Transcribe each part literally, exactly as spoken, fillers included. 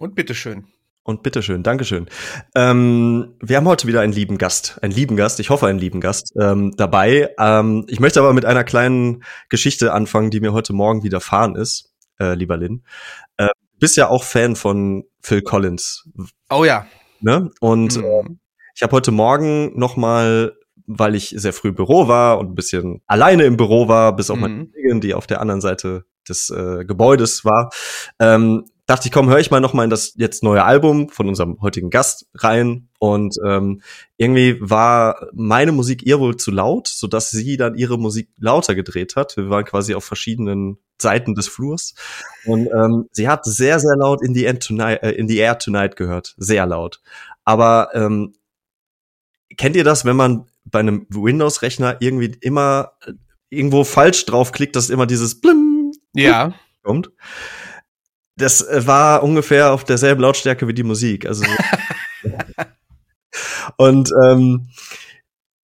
Und bitteschön. Und bitteschön, Dankeschön. Ähm, wir haben heute wieder einen lieben Gast, einen lieben Gast, ich hoffe einen lieben Gast, ähm, dabei. Ähm, ich möchte aber mit einer kleinen Geschichte anfangen, die mir heute Morgen widerfahren ist, äh, lieber Lin. Du äh, bist ja auch Fan von Phil Collins. Oh ja. Ne? Und mhm. ich habe heute Morgen noch mal, weil ich sehr früh im Büro war und ein bisschen alleine im Büro war, bis auf mhm. meine Kollegin, die auf der anderen Seite des äh, Gebäudes war, ähm, dachte ich, komm, höre ich mal nochmal in das jetzt neue Album von unserem heutigen Gast rein. Und ähm, irgendwie war meine Musik ihr wohl zu laut, sodass sie dann ihre Musik lauter gedreht hat. Wir waren quasi auf verschiedenen Seiten des Flurs. Und ähm, sie hat sehr, sehr laut In the End Tonight, äh, In the Air Tonight gehört. Sehr laut. Aber ähm, kennt ihr das, wenn man bei einem Windows-Rechner irgendwie immer äh, irgendwo falsch draufklickt, dass immer dieses Blim, Blim ja. kommt? Das war ungefähr auf derselben Lautstärke wie die Musik. Also und ähm,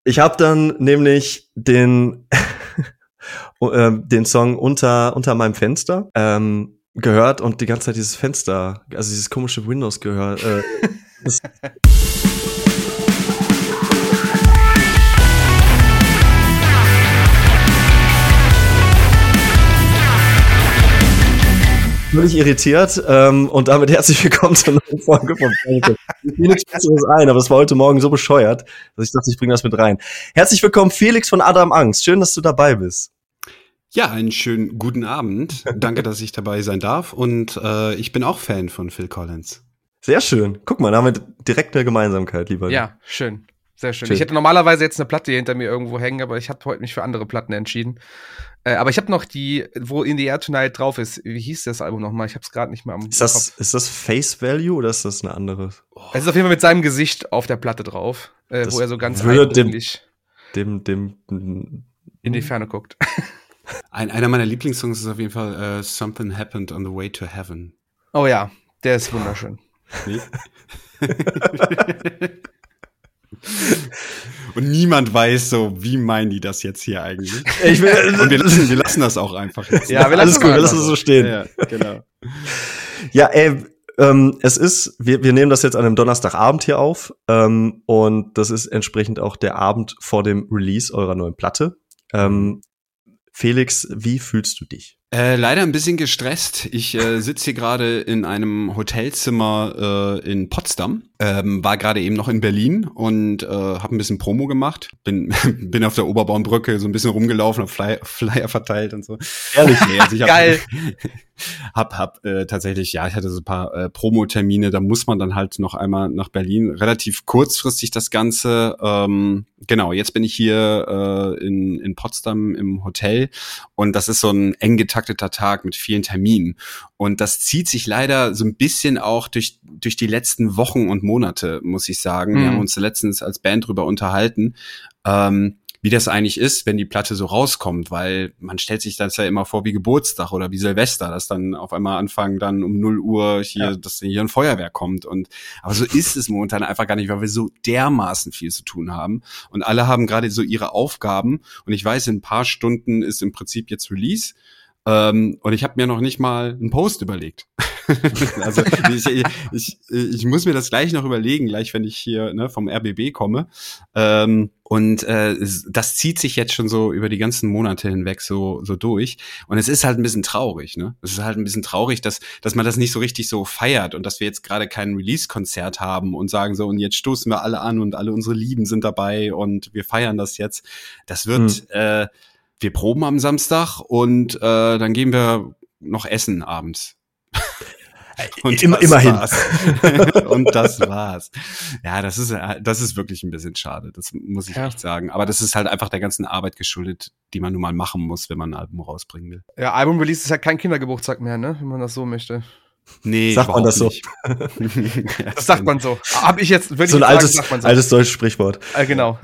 ich habe dann nämlich den äh, den Song unter unter meinem Fenster ähm, gehört und die ganze Zeit dieses Fenster, also dieses komische Windows gehört. Äh, Völlig irritiert, ähm, und damit herzlich willkommen zur neuen Folge von Fjord. Mir nichts Besseres ein, aber es war heute Morgen so bescheuert, dass ich dachte, ich bringe das mit rein. Herzlich willkommen, Felix von Adam Angst. Schön, dass du dabei bist. Ja, einen schönen guten Abend. Danke, dass ich dabei sein darf, und äh, ich bin auch Fan von Phil Collins. Sehr schön. Guck mal, da haben wir direkt eine Gemeinsamkeit, lieber. Ja, schön. Sehr schön. schön. Ich hätte normalerweise jetzt eine Platte hier hinter mir irgendwo hängen, aber ich habe heute mich für andere Platten entschieden. Äh, aber ich habe noch die, wo In the Air Tonight drauf ist. Wie hieß das Album nochmal? Ich habe es gerade nicht mehr am ist das, Kopf. Ist das Face Value oder ist das eine andere? Oh. Es ist auf jeden Fall mit seinem Gesicht auf der Platte drauf, äh, wo er so ganz eindringlich dem, dem, dem, in die Ferne guckt. Ein, einer meiner Lieblingssongs ist auf jeden Fall uh, Something Happened on the Way to Heaven. Oh ja, der ist wunderschön. Nee. Und niemand weiß so, wie meinen die das jetzt hier eigentlich? Ich will, und wir lassen, wir lassen das auch einfach jetzt. Ja, wir lassen, Alles gut, wir lassen es so stehen. Ja, genau. Ja, ey, ähm, es ist, wir, wir nehmen das jetzt an einem Donnerstagabend hier auf, ähm, und das ist entsprechend auch der Abend vor dem Release eurer neuen Platte. Ähm, Felix, wie fühlst du dich? Äh, leider ein bisschen gestresst. Ich äh, sitze hier gerade in einem Hotelzimmer äh, in Potsdam, ähm, war gerade eben noch in Berlin und äh, habe ein bisschen Promo gemacht. Bin bin auf der Oberbaumbrücke so ein bisschen rumgelaufen, habe Flyer, Flyer verteilt und so. Ehrlich, nee, also ich hab, Geil. hab, hab äh, tatsächlich, ja, ich hatte so ein paar äh, Promo-Termine. Da muss man dann halt noch einmal nach Berlin. Relativ kurzfristig das Ganze. Ähm, genau, jetzt bin ich hier äh, in in Potsdam im Hotel, und das ist so ein eng getakteter Tag mit vielen Terminen, und das zieht sich leider so ein bisschen auch durch durch die letzten Wochen und Monate, muss ich sagen. Mhm. Wir haben uns letztens als Band drüber unterhalten, ähm, wie das eigentlich ist, wenn die Platte so rauskommt, weil man stellt sich das ja immer vor wie Geburtstag oder wie Silvester, dass dann auf einmal anfangen dann um null Uhr hier, ja. dass hier ein Feuerwehr kommt, und aber so ist es momentan einfach gar nicht, weil wir so dermaßen viel zu tun haben und alle haben gerade so ihre Aufgaben, und ich weiß, in ein paar Stunden ist im Prinzip jetzt Release. Ähm, und ich habe mir noch nicht mal einen Post überlegt. Also ich, ich, ich muss mir das gleich noch überlegen, gleich wenn ich hier ne, vom R B B komme. Ähm, und äh, das zieht sich jetzt schon so über die ganzen Monate hinweg so so durch. Und es ist halt ein bisschen traurig, ne? Es ist halt ein bisschen traurig, dass dass man das nicht so richtig so feiert und dass wir jetzt gerade kein Release-Konzert haben und sagen so, und jetzt stoßen wir alle an und alle unsere Lieben sind dabei und wir feiern das jetzt. Das wird hm. äh, Wir proben am Samstag und äh, dann gehen wir noch essen abends. Und Immer, das immerhin. War's. Und das war's. Ja, das ist das ist wirklich ein bisschen schade, das muss ich ja. echt sagen. Aber das ist halt einfach der ganzen Arbeit geschuldet, die man nun mal machen muss, wenn man ein Album rausbringen will. Ja, Album-Release ist halt kein Kindergeburtstag mehr, ne? Wenn man das so möchte. Nee, sagt man das nicht. so? Das sagt man so. Hab ich jetzt wirklich so ein altes, sagt man so. altes deutsches Sprichwort. Äh, genau.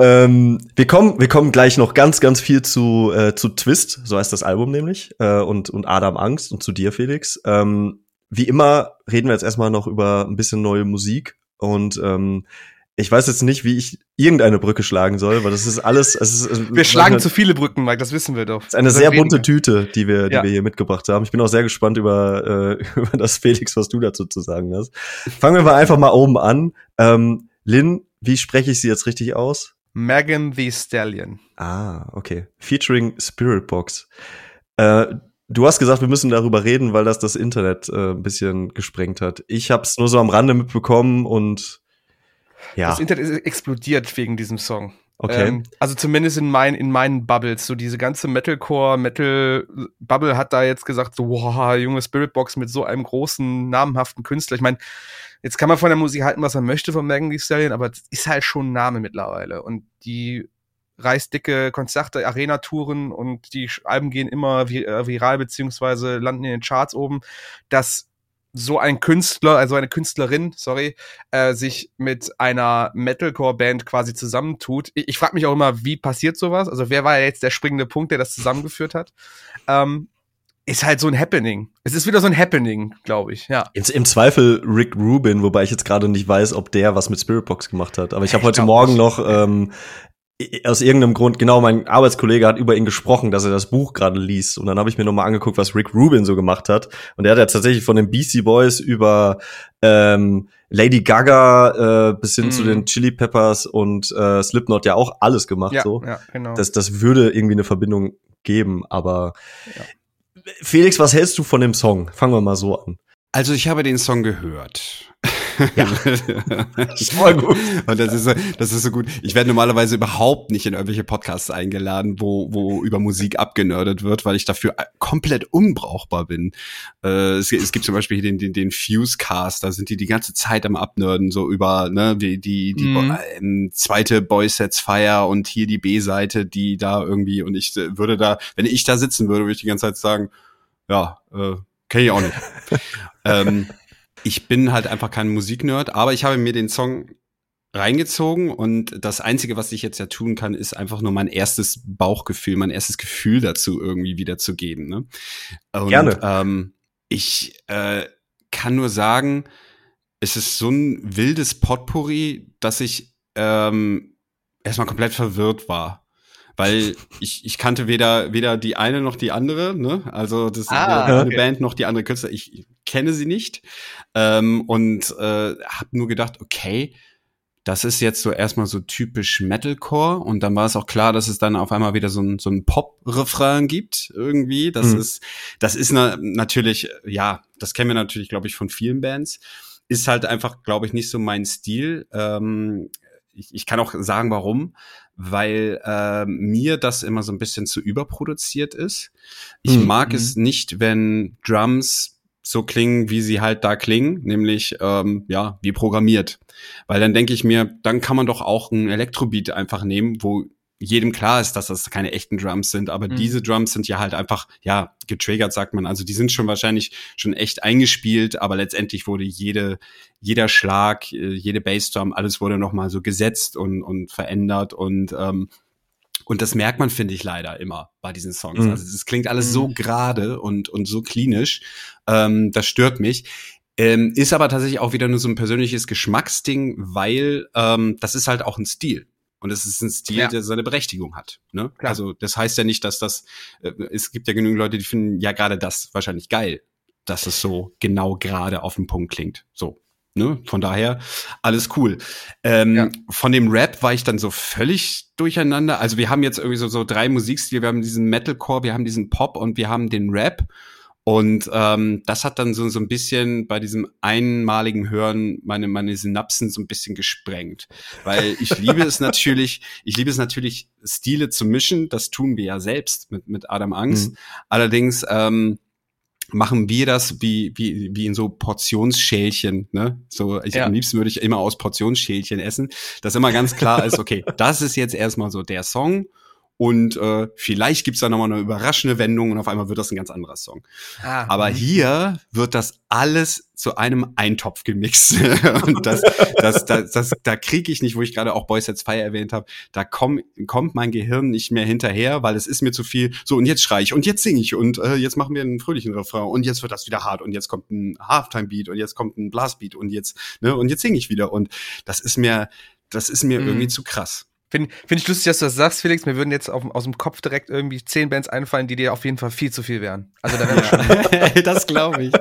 Ähm, wir kommen, wir kommen gleich noch ganz, ganz viel zu äh, zu Twist, so heißt das Album nämlich, äh, und und Adam Angst und zu dir, Felix. Ähm, wie immer reden wir jetzt erstmal noch über ein bisschen neue Musik, und ähm, Ich weiß jetzt nicht, wie ich irgendeine Brücke schlagen soll, weil das ist alles. Es ist, es wir schlagen eine, zu viele Brücken, Mike, das wissen wir doch. Es ist eine das sehr ist bunte Tüte, die wir, die ja. wir hier mitgebracht haben. Ich bin auch sehr gespannt über, äh, über das, Felix, was du dazu zu sagen hast. Fangen wir mal einfach mal oben an. Ähm, Lynn, wie spreche ich sie jetzt richtig aus? Megan Thee Stallion. Ah, okay. Featuring Spiritbox. Äh, Du hast gesagt, wir müssen darüber reden, weil das das Internet äh, ein bisschen gesprengt hat. Ich habe es nur so am Rande mitbekommen und ja. Das Internet ist explodiert wegen diesem Song. Okay. Ähm, also zumindest in, mein, in meinen Bubbles. So diese ganze Metalcore, Metal-Bubble hat da jetzt gesagt, so, wow, junge Spiritbox mit so einem großen, namhaften Künstler. Ich meine, jetzt kann man von der Musik halten, was man möchte von Megan Thee Stallion, aber es ist halt schon ein Name mittlerweile. Und die reißt dicke Konzerte, Arena-Touren und die Alben gehen immer viral beziehungsweise landen in den Charts oben, dass so ein Künstler, also eine Künstlerin, sorry, äh, sich mit einer Metalcore-Band quasi zusammentut. Ich, ich frage mich auch immer, wie passiert sowas? Also wer war ja jetzt der springende Punkt, der das zusammengeführt hat? Ähm, Ist halt so ein Happening. Es ist wieder so ein Happening, glaube ich, ja. Jetzt im Zweifel Rick Rubin, wobei ich jetzt gerade nicht weiß, ob der was mit Spiritbox gemacht hat. Aber ich habe heute Morgen noch ähm, aus irgendeinem Grund, genau, mein Arbeitskollege hat über ihn gesprochen, dass er das Buch gerade liest. Und dann habe ich mir nochmal angeguckt, was Rick Rubin so gemacht hat. Und er hat ja tatsächlich von den Beastie Boys über ähm, Lady Gaga äh, bis hin mm. zu den Chili Peppers und äh, Slipknot ja auch alles gemacht. Ja, so. Ja, genau. Das, das würde irgendwie eine Verbindung geben, aber ja. Felix, was hältst du von dem Song? Fangen wir mal so an. Also ich habe den Song gehört. Ja, voll gut. Und das ist so, das ist so gut. Ich werde normalerweise überhaupt nicht in irgendwelche Podcasts eingeladen, wo wo über Musik abgenördet wird, weil ich dafür komplett unbrauchbar bin. Äh, es, es gibt zum Beispiel den den, den Fusecast, da sind die die ganze Zeit am Abnörden, so über ne die die, die mhm. ähm, zweite Boy Sets Fire und hier die B-Seite, die da irgendwie und ich würde da, wenn ich da sitzen würde, würde ich die ganze Zeit sagen, ja, äh, kenn ich auch nicht. ähm, Ich bin halt einfach kein Musiknerd, aber ich habe mir den Song reingezogen und das Einzige, was ich jetzt ja tun kann, ist einfach nur mein erstes Bauchgefühl, mein erstes Gefühl dazu irgendwie wiederzugeben. Ne? Und, Gerne. Ähm, ich äh, kann nur sagen, es ist so ein wildes Potpourri, dass ich ähm, erstmal komplett verwirrt war. Weil ich, ich kannte weder, weder die eine noch die andere, ne? Also das ah, eine okay. Band noch die andere Künstler. Ich, ich kenne sie nicht. Ähm, und äh, habe nur gedacht, okay, das ist jetzt so erstmal so typisch Metalcore. Und dann war es auch klar, dass es dann auf einmal wieder so ein, so ein Pop-Refrain gibt irgendwie. Das mhm. ist, das ist na, natürlich, ja, das kennen wir natürlich, glaube ich, von vielen Bands. Ist halt einfach, glaube ich, nicht so mein Stil. Ähm, ich, ich kann auch sagen, warum. Weil äh, mir das immer so ein bisschen zu überproduziert ist. Ich mhm. mag es nicht, wenn Drums so klingen, wie sie halt da klingen, nämlich ähm, ja, wie programmiert. Weil dann denke ich mir, dann kann man doch auch einen Elektrobeat einfach nehmen, wo jedem klar ist, dass das keine echten Drums sind, aber mhm. diese Drums sind ja halt einfach, ja, getriggert, sagt man. Also die sind schon wahrscheinlich schon echt eingespielt, aber letztendlich wurde jede, jeder Schlag, jede Bassdrum, alles wurde nochmal so gesetzt und, und verändert und, ähm, und das merkt man, finde ich, leider immer bei diesen Songs. Mhm. Also es klingt alles mhm. so gerade und, und so klinisch, ähm, das stört mich. Ähm, ist aber tatsächlich auch wieder nur so ein persönliches Geschmacksding, weil ähm, das ist halt auch ein Stil. Und es ist ein Stil, ja. der seine Berechtigung hat. Ne? Also das heißt ja nicht, dass das, äh, es gibt ja genügend Leute, die finden ja gerade das wahrscheinlich geil, dass es so genau gerade auf den Punkt klingt. So, ne? Von daher, alles cool. Ähm, ja. Von dem Rap war ich dann so völlig durcheinander. Also wir haben jetzt irgendwie so, so drei Musikstile. Wir haben diesen Metalcore, wir haben diesen Pop und wir haben den Rap. Und ähm, das hat dann so, so ein bisschen bei diesem einmaligen Hören meine, meine Synapsen so ein bisschen gesprengt. Weil ich liebe es natürlich, ich liebe es natürlich, Stile zu mischen. Das tun wir ja selbst mit, mit Adam Angst. Mhm. Allerdings ähm, machen wir das wie, wie, wie in so Portionsschälchen, ne? So, ich, ja. am liebsten würde ich immer aus Portionsschälchen essen, dass immer ganz klar ist, okay, das ist jetzt erstmal so der Song. und äh, vielleicht gibt's da nochmal eine überraschende Wendung und auf einmal wird das ein ganz anderer Song. Ah, aber mh. hier wird das alles zu einem Eintopf gemixt. Und das, das, das, das, das, da kriege ich nicht, wo ich gerade auch Boy Sets Fire erwähnt habe, da komm, kommt mein Gehirn nicht mehr hinterher, weil es ist mir zu viel. So, und jetzt schrei ich und jetzt singe ich und äh, jetzt machen wir einen fröhlichen Refrain und jetzt wird das wieder hart und jetzt kommt ein Halftime-Beat und jetzt kommt ein Blast-Beat und jetzt, ne, und jetzt singe ich wieder. Und das ist mir, das ist mir mhm. irgendwie zu krass. Finde find ich lustig, dass du das sagst, Felix. Mir würden jetzt auf, aus dem Kopf direkt irgendwie zehn Bands einfallen, die dir auf jeden Fall viel zu viel wären. Also da wären schon. Das glaube ich.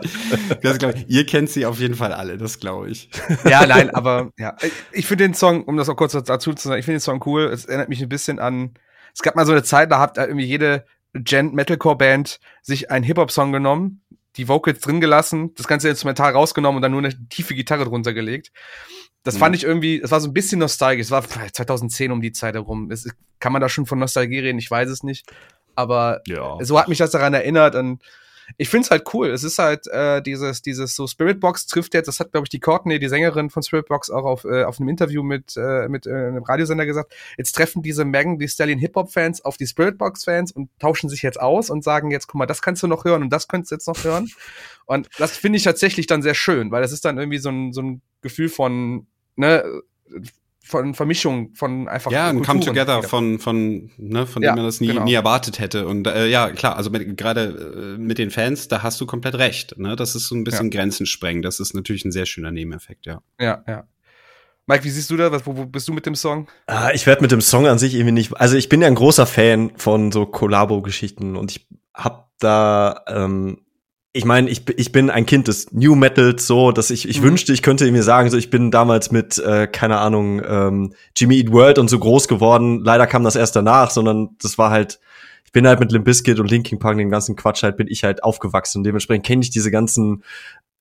Das glaube ich. Ihr kennt sie auf jeden Fall alle, das glaube ich. Ja, nein, aber ja. Ich finde den Song, um das auch kurz dazu zu sagen, ich finde den Song cool. Es erinnert mich ein bisschen an, es gab mal so eine Zeit, da hat irgendwie jede Gent-Metalcore-Band sich einen Hip-Hop-Song genommen, die Vocals drin gelassen, das ganze Instrumental rausgenommen und dann nur eine tiefe Gitarre drunter gelegt. Das fand ich irgendwie, es war so ein bisschen nostalgisch. Es war zwanzig zehn um die Zeit herum. Es, kann man da schon von Nostalgie reden? Ich weiß es nicht. Aber ja, so hat mich das daran erinnert. Und ich finde es halt cool. Es ist halt äh, dieses, dieses so Spiritbox trifft jetzt, das hat, glaube ich, die Courtney, die Sängerin von Spiritbox, auch auf, äh, auf einem Interview mit, äh, mit äh, einem Radiosender gesagt. Jetzt treffen diese Megan Thee Stallion Hip-Hop-Fans auf die Spiritbox-Fans und tauschen sich jetzt aus und sagen jetzt, guck mal, das kannst du noch hören und das könntest du jetzt noch hören. Und das finde ich tatsächlich dann sehr schön, weil das ist dann irgendwie so ein, so ein Gefühl von, ne, von Vermischung, von einfach ja, ein Come Together von von ne, von ja, dem man das nie, genau. nie erwartet hätte und äh, ja klar, also gerade äh, mit den Fans, da hast du komplett recht, ne, das ist so ein bisschen ja. Grenzen sprengen, das ist natürlich ein sehr schöner Nebeneffekt, ja. Ja, ja. Mike, wie siehst du da? Was, wo, wo bist du mit dem Song? Ah, ich werde mit dem Song an sich irgendwie nicht, also ich bin ja ein großer Fan von so Kollabo-Geschichten und ich hab da ähm, Ich meine, ich, ich bin ein Kind des New Metals, so, dass ich, ich mhm. wünschte, ich könnte mir sagen, so, ich bin damals mit, äh, keine Ahnung, ähm, Jimmy Eat World und so groß geworden. Leider kam das erst danach, sondern das war halt, ich bin halt mit Limp Bizkit und Linkin Park, den ganzen Quatsch halt, bin ich halt aufgewachsen. Und dementsprechend kenne ich diese ganzen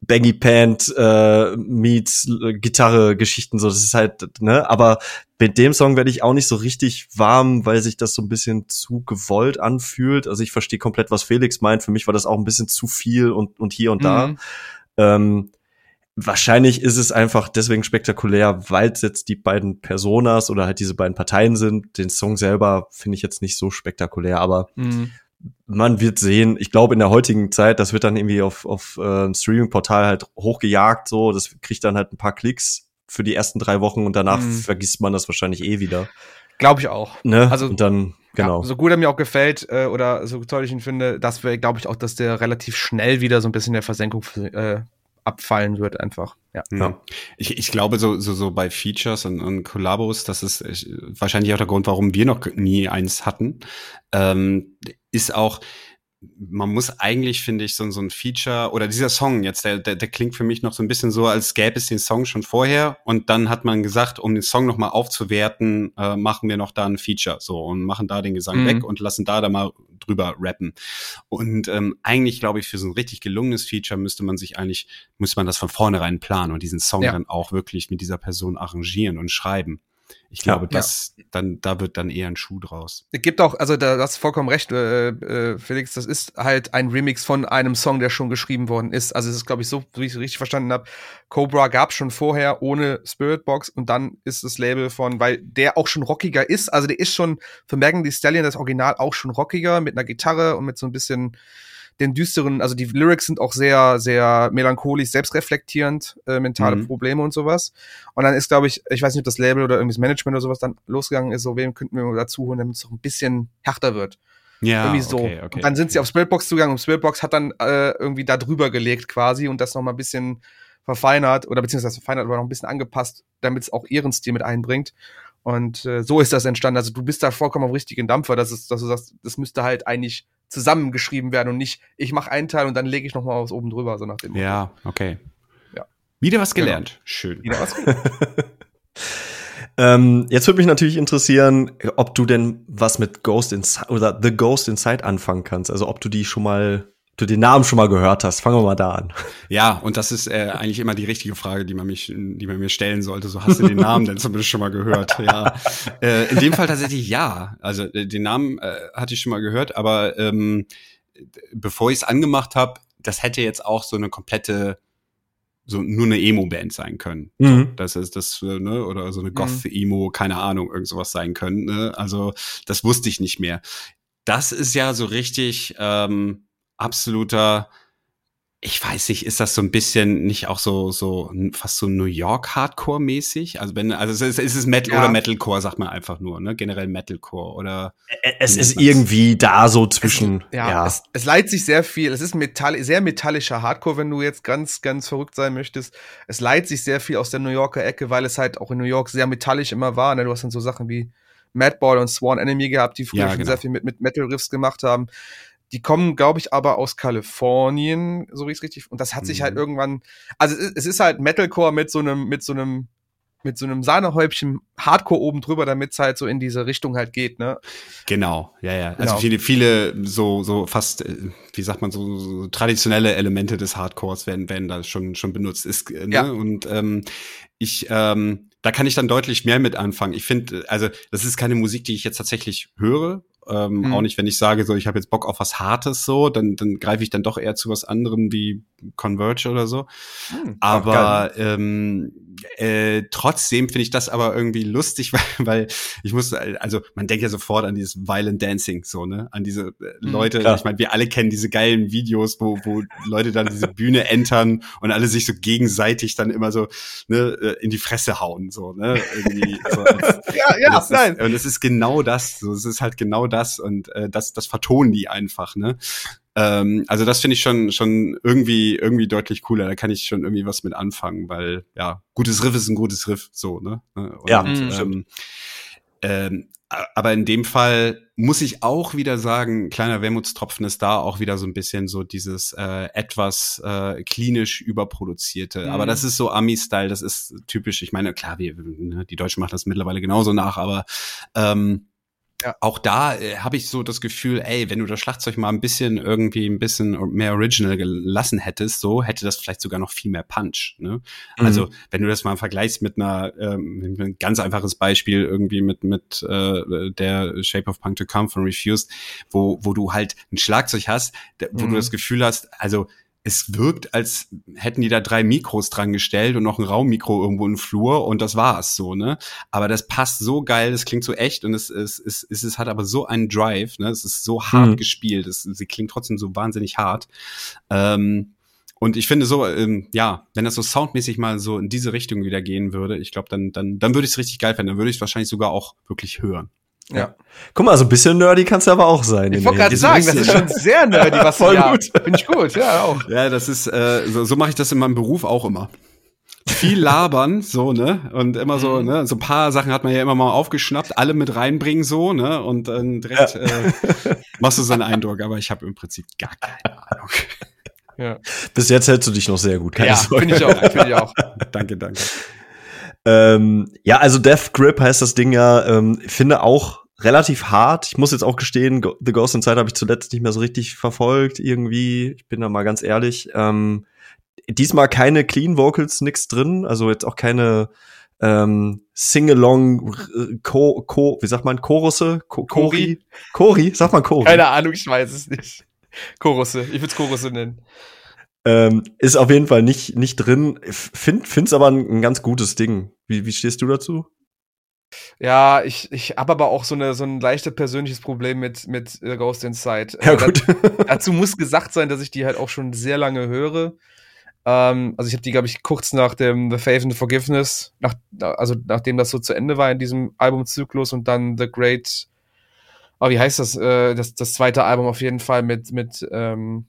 Baggy Pant, äh, Meets, äh, Gitarre-Geschichten, so, das ist halt, ne, aber mit dem Song werde ich auch nicht so richtig warm, weil sich das so ein bisschen zu gewollt anfühlt. Also ich verstehe komplett, was Felix meint. Für mich war das auch ein bisschen zu viel und und hier und da. Mhm. Ähm, wahrscheinlich ist es einfach deswegen spektakulär, weil es jetzt die beiden Personas oder halt diese beiden Parteien sind. Den Song selber finde ich jetzt nicht so spektakulär, aber mhm. man wird sehen. Ich glaube, in der heutigen Zeit, das wird dann irgendwie auf auf äh, Streaming-Portal halt hochgejagt. So, das kriegt dann halt ein paar Klicks für die ersten drei Wochen und danach mm. vergisst man das wahrscheinlich eh wieder. Glaube ich auch. Ne? Also, und dann, genau. Ja, so gut er mir auch gefällt äh, oder so toll ich ihn finde, das wäre, glaube ich, auch, dass der relativ schnell wieder so ein bisschen der Versenkung äh, abfallen wird einfach. Ja. ja. Ich, ich glaube, so, so, so bei Features und, und Kollabos, das ist wahrscheinlich auch der Grund, warum wir noch nie eins hatten, ähm, ist auch, man muss eigentlich, finde ich, so, so ein Feature oder dieser Song jetzt, der, der, der klingt für mich noch so ein bisschen so, als gäbe es den Song schon vorher und dann hat man gesagt, um den Song nochmal aufzuwerten, äh, machen wir noch da ein Feature so und machen da den Gesang mhm. weg und lassen da da mal drüber rappen. Und ähm, eigentlich, glaube ich, für so ein richtig gelungenes Feature müsste man sich eigentlich, müsste man das von vornherein planen und diesen Song ja. dann auch wirklich mit dieser Person arrangieren und schreiben. Ich glaube, ja, das ja. dann, da wird dann eher ein Schuh draus. Es gibt auch, also da hast du vollkommen recht, äh, äh, Felix, das ist halt ein Remix von einem Song, der schon geschrieben worden ist. Also es ist, glaube ich, so, wie ich es richtig verstanden habe, Cobra gab es schon vorher ohne Spiritbox und dann ist das Label von, weil der auch schon rockiger ist, also der ist schon für Megan Thee Stallion das Original auch schon rockiger, mit einer Gitarre und mit so ein bisschen den düsteren, also die Lyrics sind auch sehr, sehr melancholisch, selbstreflektierend, äh, mentale mhm. Probleme und sowas. Und dann ist, glaube ich, ich weiß nicht, ob das Label oder irgendwie das Management oder sowas dann losgegangen ist, so wem könnten wir dazu holen, damit es noch ein bisschen härter wird. Ja, irgendwie so. Okay, okay, und dann sind okay. sie auf Spiritbox zugegangen und Spiritbox hat dann äh, irgendwie da drüber gelegt quasi und das nochmal ein bisschen verfeinert oder beziehungsweise verfeinert, aber noch ein bisschen angepasst, damit es auch ihren Stil mit einbringt. Und äh, so ist das entstanden. Also du bist da vollkommen auf richtigen Dampfer, dass, es, dass du sagst, das müsste halt eigentlich zusammengeschrieben werden und nicht, ich mache einen Teil und dann lege ich noch mal was oben drüber, so nach dem Motto. Ja, okay. Ja. Wieder was gelernt. Genau. Schön. Wieder was gelernt. ähm, jetzt würde mich natürlich interessieren, ob du denn was mit Ghost Inside oder The Ghost Inside anfangen kannst. Also ob du die schon mal, ob du den Namen schon mal gehört hast. Fangen wir mal da an. Ja, und das ist äh, eigentlich immer die richtige Frage, die man mich, die man mir stellen sollte. So, hast du den Namen denn zumindest schon mal gehört? Ja. Äh, in dem Fall tatsächlich ja. Also den Namen äh, hatte ich schon mal gehört, aber ähm, bevor ich es angemacht habe, das hätte jetzt auch so eine komplette so nur eine Emo-Band sein können. Mhm. So, das ist das, ne, oder so eine Goth-Emo, mhm. keine Ahnung, irgend sowas sein können. Ne? Also das wusste ich nicht mehr. Das ist ja so richtig ähm, absoluter, ich weiß nicht, ist das so ein bisschen nicht auch so so fast so New York Hardcore mäßig? Also wenn also es ist, ist es Metal ja. oder Metalcore, sagt man einfach nur, ne? Generell Metalcore oder es ist man's? Irgendwie da so zwischen. Es, ja, ja. Es, es leiht sich sehr viel. Es ist metall sehr metallischer Hardcore, wenn du jetzt ganz ganz verrückt sein möchtest. Es leiht sich sehr viel aus der New Yorker Ecke, weil es halt auch in New York sehr metallisch immer war, ne? Du hast dann so Sachen wie Madball und Sworn Enemy gehabt, die früher ja, genau. schon sehr viel mit mit Metal Riffs gemacht haben. Die kommen, glaube ich, aber aus Kalifornien, so wie ich es richtig. Und das hat mhm. sich halt irgendwann. Also es ist, es ist halt Metalcore mit so einem, mit so einem, mit so einem Sahnehäubchen Hardcore oben drüber, damit es halt so in diese Richtung halt geht, ne? Genau, ja, ja. Genau. Also viele, viele so, so fast, wie sagt man, so, so traditionelle Elemente des Hardcores werden, werden da schon, schon benutzt. Ist, ne? Ja. Und ähm, ich, ähm, da kann ich dann deutlich mehr mit anfangen. Ich finde, also das ist keine Musik, die ich jetzt tatsächlich höre. Ähm, mhm. Auch nicht, wenn ich sage, so ich habe jetzt Bock auf was Hartes, so, dann, dann greife ich dann doch eher zu was anderem wie Converge oder so. Mhm, aber ähm, äh, trotzdem finde ich das aber irgendwie lustig, weil, weil ich muss, also man denkt ja sofort an dieses Violent Dancing, so, ne? An diese äh, Leute, mhm, ich meine, wir alle kennen diese geilen Videos, wo, wo Leute dann diese Bühne entern und alle sich so gegenseitig dann immer so, ne, in die Fresse hauen, so, ne? Irgendwie, so als, ja, ja, und nein. Ist, und es ist genau das, so, es ist halt genau das und äh, das, das vertonen die einfach, ne? Ähm, also das finde ich schon schon irgendwie irgendwie deutlich cooler. Da kann ich schon irgendwie was mit anfangen, weil ja, gutes Riff ist ein gutes Riff, so, ne? Und, ja, ähm, stimmt. Ähm, aber in dem Fall muss ich auch wieder sagen, kleiner Wermutstropfen ist da auch wieder so ein bisschen so dieses äh, etwas äh, klinisch überproduzierte. Mhm. Aber das ist so Ami-Style, das ist typisch. Ich meine, klar, wir, ne, die Deutschen machen das mittlerweile genauso nach, aber ähm, ja. Auch da äh, habe ich so das Gefühl, ey, wenn du das Schlagzeug mal ein bisschen irgendwie ein bisschen mehr original gelassen hättest, so hätte das vielleicht sogar noch viel mehr Punch. Ne? Mhm. Also wenn du das mal vergleichst mit einer, ähm, ein ganz einfaches Beispiel irgendwie mit mit äh, der Shape of Punk to Come von Refused, wo wo du halt ein Schlagzeug hast, wo mhm. du das Gefühl hast, also es wirkt, als hätten die da drei Mikros dran gestellt und noch ein Raummikro irgendwo im Flur und das war's so, ne? Aber das passt so geil, das klingt so echt und es es es es, es hat aber so einen Drive, ne? Es ist so hart mhm. gespielt, es, sie klingt trotzdem so wahnsinnig hart. Ähm, und ich finde so, ähm, ja, wenn das so soundmäßig mal so in diese Richtung wieder gehen würde, ich glaube, dann dann dann würde ich es richtig geil finden, dann würde ich es wahrscheinlich sogar auch wirklich hören. Ja. ja. Guck mal, so ein bisschen nerdy kannst du aber auch sein. Ich wollte gerade sagen, das ist schon sehr nerdy, was voll ja, gut. Finde ich gut, ja auch. Ja, das ist, äh, so, so mache ich das in meinem Beruf auch immer. Viel labern, so, ne? Und immer so, ne? So ein paar Sachen hat man ja immer mal aufgeschnappt, alle mit reinbringen, so, ne? Und dann direkt ja. äh, machst du so einen Eindruck, aber ich habe im Prinzip gar keine Ahnung. Ja. Bis jetzt hältst du dich noch sehr gut. Keine ja, finde ich auch, finde ich auch. Danke, danke. Ähm, ja, also Death Grip heißt das Ding ja, ähm, finde auch relativ hart. Ich muss jetzt auch gestehen, Go- The Ghost Inside habe ich zuletzt nicht mehr so richtig verfolgt irgendwie. Ich bin da mal ganz ehrlich. Ähm, diesmal keine Clean Vocals, nix drin. Also jetzt auch keine ähm, Sing-Along, äh, Co, Co, wie sagt man, Chorusse? Co- Chori? Chori? Sagt man Chori? Keine Ahnung, ich weiß es nicht. Chorusse, ich würde es Chorusse nennen. Ähm, ist auf jeden Fall nicht nicht drin. Find find's aber ein, ein ganz gutes Ding. Wie wie stehst du dazu? Ja, ich ich habe aber auch so eine so ein leichtes persönliches Problem mit mit The Ghost Inside. Ja, gut. Das, dazu muss gesagt sein, dass ich die halt auch schon sehr lange höre. Ähm, also ich habe die, glaube ich, kurz nach dem The Faith and the Forgiveness, nach, also nachdem das so zu Ende war in diesem Albumzyklus und dann The Great, oh, wie heißt das? Äh, das das zweite Album auf jeden Fall mit mit ähm,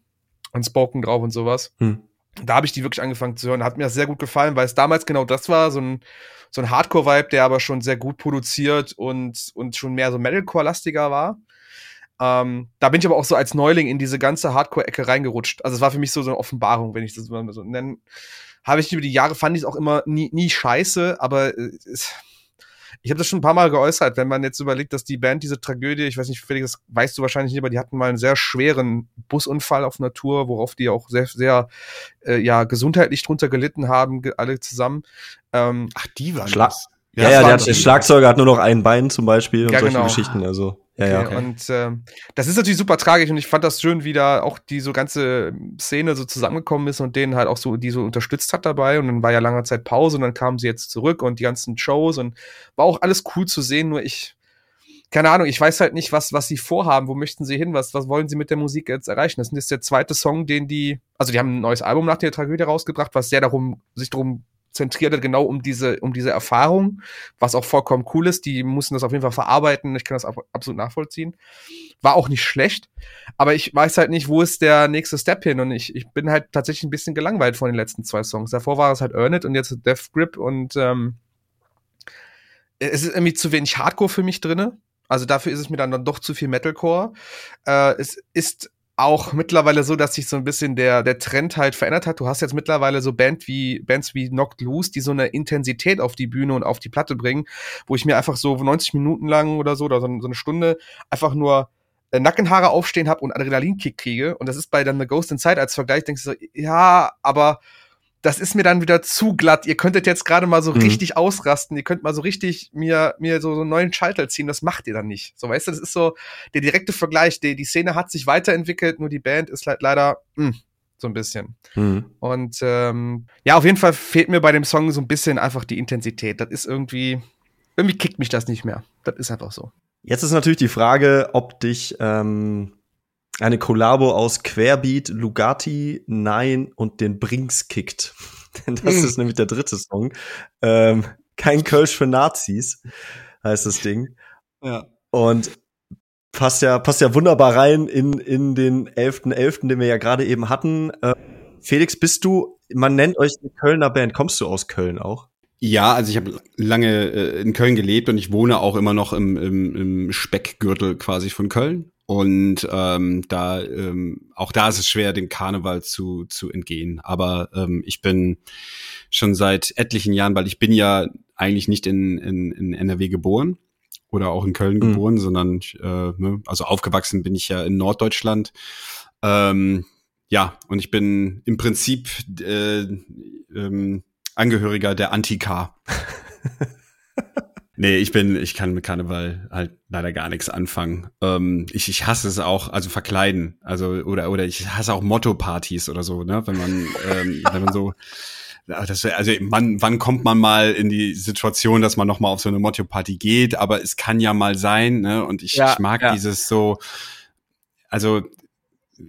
und Spoken drauf und sowas. Hm. Da habe ich die wirklich angefangen zu hören. Hat mir das sehr gut gefallen, weil es damals genau das war, so ein, so ein Hardcore-Vibe, der aber schon sehr gut produziert und, und schon mehr so Metalcore-lastiger war. Ähm, da bin ich aber auch so als Neuling in diese ganze Hardcore-Ecke reingerutscht. Also es war für mich so, so eine Offenbarung, wenn ich das mal so nenne. Habe ich über die Jahre, fand ich es auch immer nie, nie scheiße, aber äh, ich habe das schon ein paar Mal geäußert, wenn man jetzt überlegt, dass die Band diese Tragödie, ich weiß nicht, Felix, das weißt du wahrscheinlich nicht, aber die hatten mal einen sehr schweren Busunfall auf einer Tour, worauf die auch sehr, sehr äh, ja, gesundheitlich drunter gelitten haben, ge- alle zusammen. Ähm, Ach, die waren Schla- das. Ja, ja, ja, der, der Schlagzeuger hat nur noch ein Bein zum Beispiel und ja, solche genau. Geschichten. Also. Ja, okay, ja. Okay. Und ähm, das ist natürlich super tragisch und ich fand das schön, wie da auch die so ganze Szene so zusammengekommen ist und denen halt auch so, die so unterstützt hat dabei, und dann war ja lange Zeit Pause und dann kamen sie jetzt zurück und die ganzen Shows, und war auch alles cool zu sehen, nur ich, keine Ahnung, ich weiß halt nicht, was was sie vorhaben, wo möchten sie hin, was was wollen sie mit der Musik jetzt erreichen? Das ist jetzt der zweite Song, den die, also die haben ein neues Album nach der Tragödie rausgebracht, was sehr darum, sich darum zentriert hat, genau um diese, um diese Erfahrung, was auch vollkommen cool ist. Die mussten das auf jeden Fall verarbeiten. Ich kann das ab, absolut nachvollziehen. War auch nicht schlecht, aber ich weiß halt nicht, wo ist der nächste Step hin, und ich, ich bin halt tatsächlich ein bisschen gelangweilt von den letzten zwei Songs. Davor war es halt Earn It und jetzt Death Grip, und ähm, es ist irgendwie zu wenig Hardcore für mich drinne. Also dafür ist es mir dann doch zu viel Metalcore. Äh, es ist auch mittlerweile so, dass sich so ein bisschen der, der Trend halt verändert hat. Du hast jetzt mittlerweile so Band wie, Bands wie Knocked Loose, die so eine Intensität auf die Bühne und auf die Platte bringen, wo ich mir einfach so neunzig Minuten lang oder so, oder so eine Stunde, einfach nur Nackenhaare aufstehen habe und Adrenalinkick kriege. Und das ist bei dann The Ghost Inside als Vergleich, denkst du so, ja, aber das ist mir dann wieder zu glatt. Ihr könntet jetzt gerade mal so mhm. richtig ausrasten. Ihr könnt mal so richtig mir, mir so, so einen neuen Schalter ziehen. Das macht ihr dann nicht. So, weißt du, das ist so der direkte Vergleich. Die, die Szene hat sich weiterentwickelt, nur die Band ist halt leider mh, so ein bisschen. Mhm. Und ähm, ja, auf jeden Fall fehlt mir bei dem Song so ein bisschen einfach die Intensität. Das ist irgendwie, irgendwie kickt mich das nicht mehr. Das ist einfach so. Jetzt ist natürlich die Frage, ob dich ähm eine Kollabo aus Querbeat, Lugatti, Nein und den Brings kickt. Denn das mm. ist nämlich der dritte Song. Ähm, kein Kölsch für Nazis, heißt das Ding. Ja. Und passt ja, passt ja wunderbar rein in, in den elften elften, den wir ja gerade eben hatten. Äh, Felix, bist du, man nennt euch eine Kölner Band. Kommst du aus Köln auch? Ja, also ich habe lange äh, in Köln gelebt und ich wohne auch immer noch im, im, im Speckgürtel quasi von Köln. Und ähm, da ähm, auch da ist es schwer, dem Karneval zu zu entgehen. Aber ähm, ich bin schon seit etlichen Jahren, weil ich bin ja eigentlich nicht in in, in N R W geboren oder auch in Köln geboren, mhm. sondern äh, ne, also aufgewachsen bin ich ja in Norddeutschland. Ähm, ja, und ich bin im Prinzip äh, ähm, Angehöriger der Antika. Nee, ich bin, ich kann mit Karneval halt leider gar nichts anfangen. Ähm, ich, ich hasse es auch, also verkleiden, also oder oder ich hasse auch Motto-Partys oder so, ne? Wenn man, ähm, wenn man so, das wär, also wann, wann kommt man mal in die Situation, dass man noch mal auf so eine Motto-Party geht? Aber es kann ja mal sein, ne? Und ich, ja, ich mag ja. dieses so, also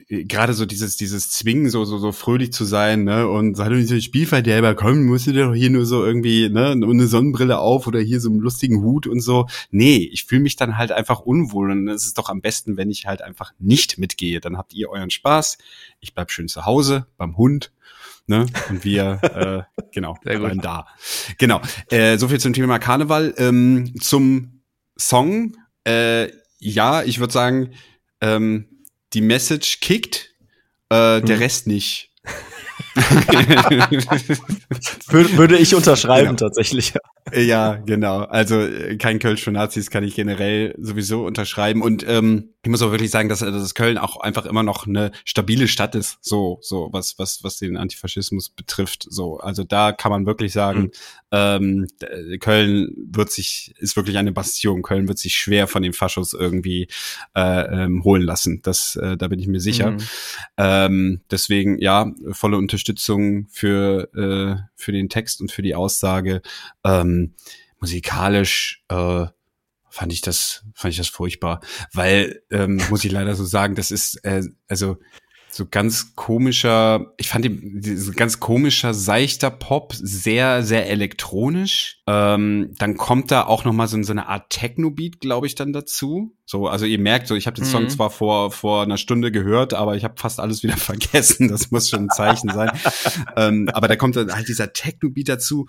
gerade so dieses dieses Zwingen, so so so fröhlich zu sein, ne, und sei doch nicht so ein Spielverderber, komm, musst du dir doch hier nur so irgendwie, ne, eine Sonnenbrille auf oder hier so einen lustigen Hut und so. Nee, ich fühle mich dann halt einfach unwohl, und es ist doch am besten, wenn ich halt einfach nicht mitgehe. Dann habt ihr euren Spaß, ich bleib schön zu Hause beim Hund, ne, und wir äh, genau, bleiben da. Genau, äh, so viel zum Thema Karneval. Ähm, zum Song, äh, ja, ich würde sagen, ähm, die Message kickt, äh, hm. der Rest nicht. Würde ich unterschreiben, genau. Tatsächlich. Ja, genau. Also kein Kölsch für Nazis kann ich generell sowieso unterschreiben. Und ähm, ich muss auch wirklich sagen, dass, dass Köln auch einfach immer noch eine stabile Stadt ist, so, so was, was, was den Antifaschismus betrifft. So, also da kann man wirklich sagen, mhm. ähm, Köln wird sich, ist wirklich eine Bastion. Köln wird sich schwer von den Faschos irgendwie äh, ähm, holen lassen. Das, äh, da bin ich mir sicher. Mhm. Ähm, deswegen, ja, volle Unterstützung für, äh, für den Text und für die Aussage. Ähm, musikalisch äh, fand ich das fand ich das furchtbar, weil ähm, muss ich leider so sagen, das ist äh, also so ganz komischer, ich fand den so ganz komischer, seichter Pop, sehr, sehr elektronisch. Ähm, dann kommt da auch nochmal so, so eine Art Techno-Beat, glaube ich, dann dazu. So, also ihr merkt, so ich habe den Song mhm. zwar vor vor einer Stunde gehört, aber ich habe fast alles wieder vergessen. Das muss schon ein Zeichen sein. ähm, aber da kommt dann halt dieser Techno-Beat dazu.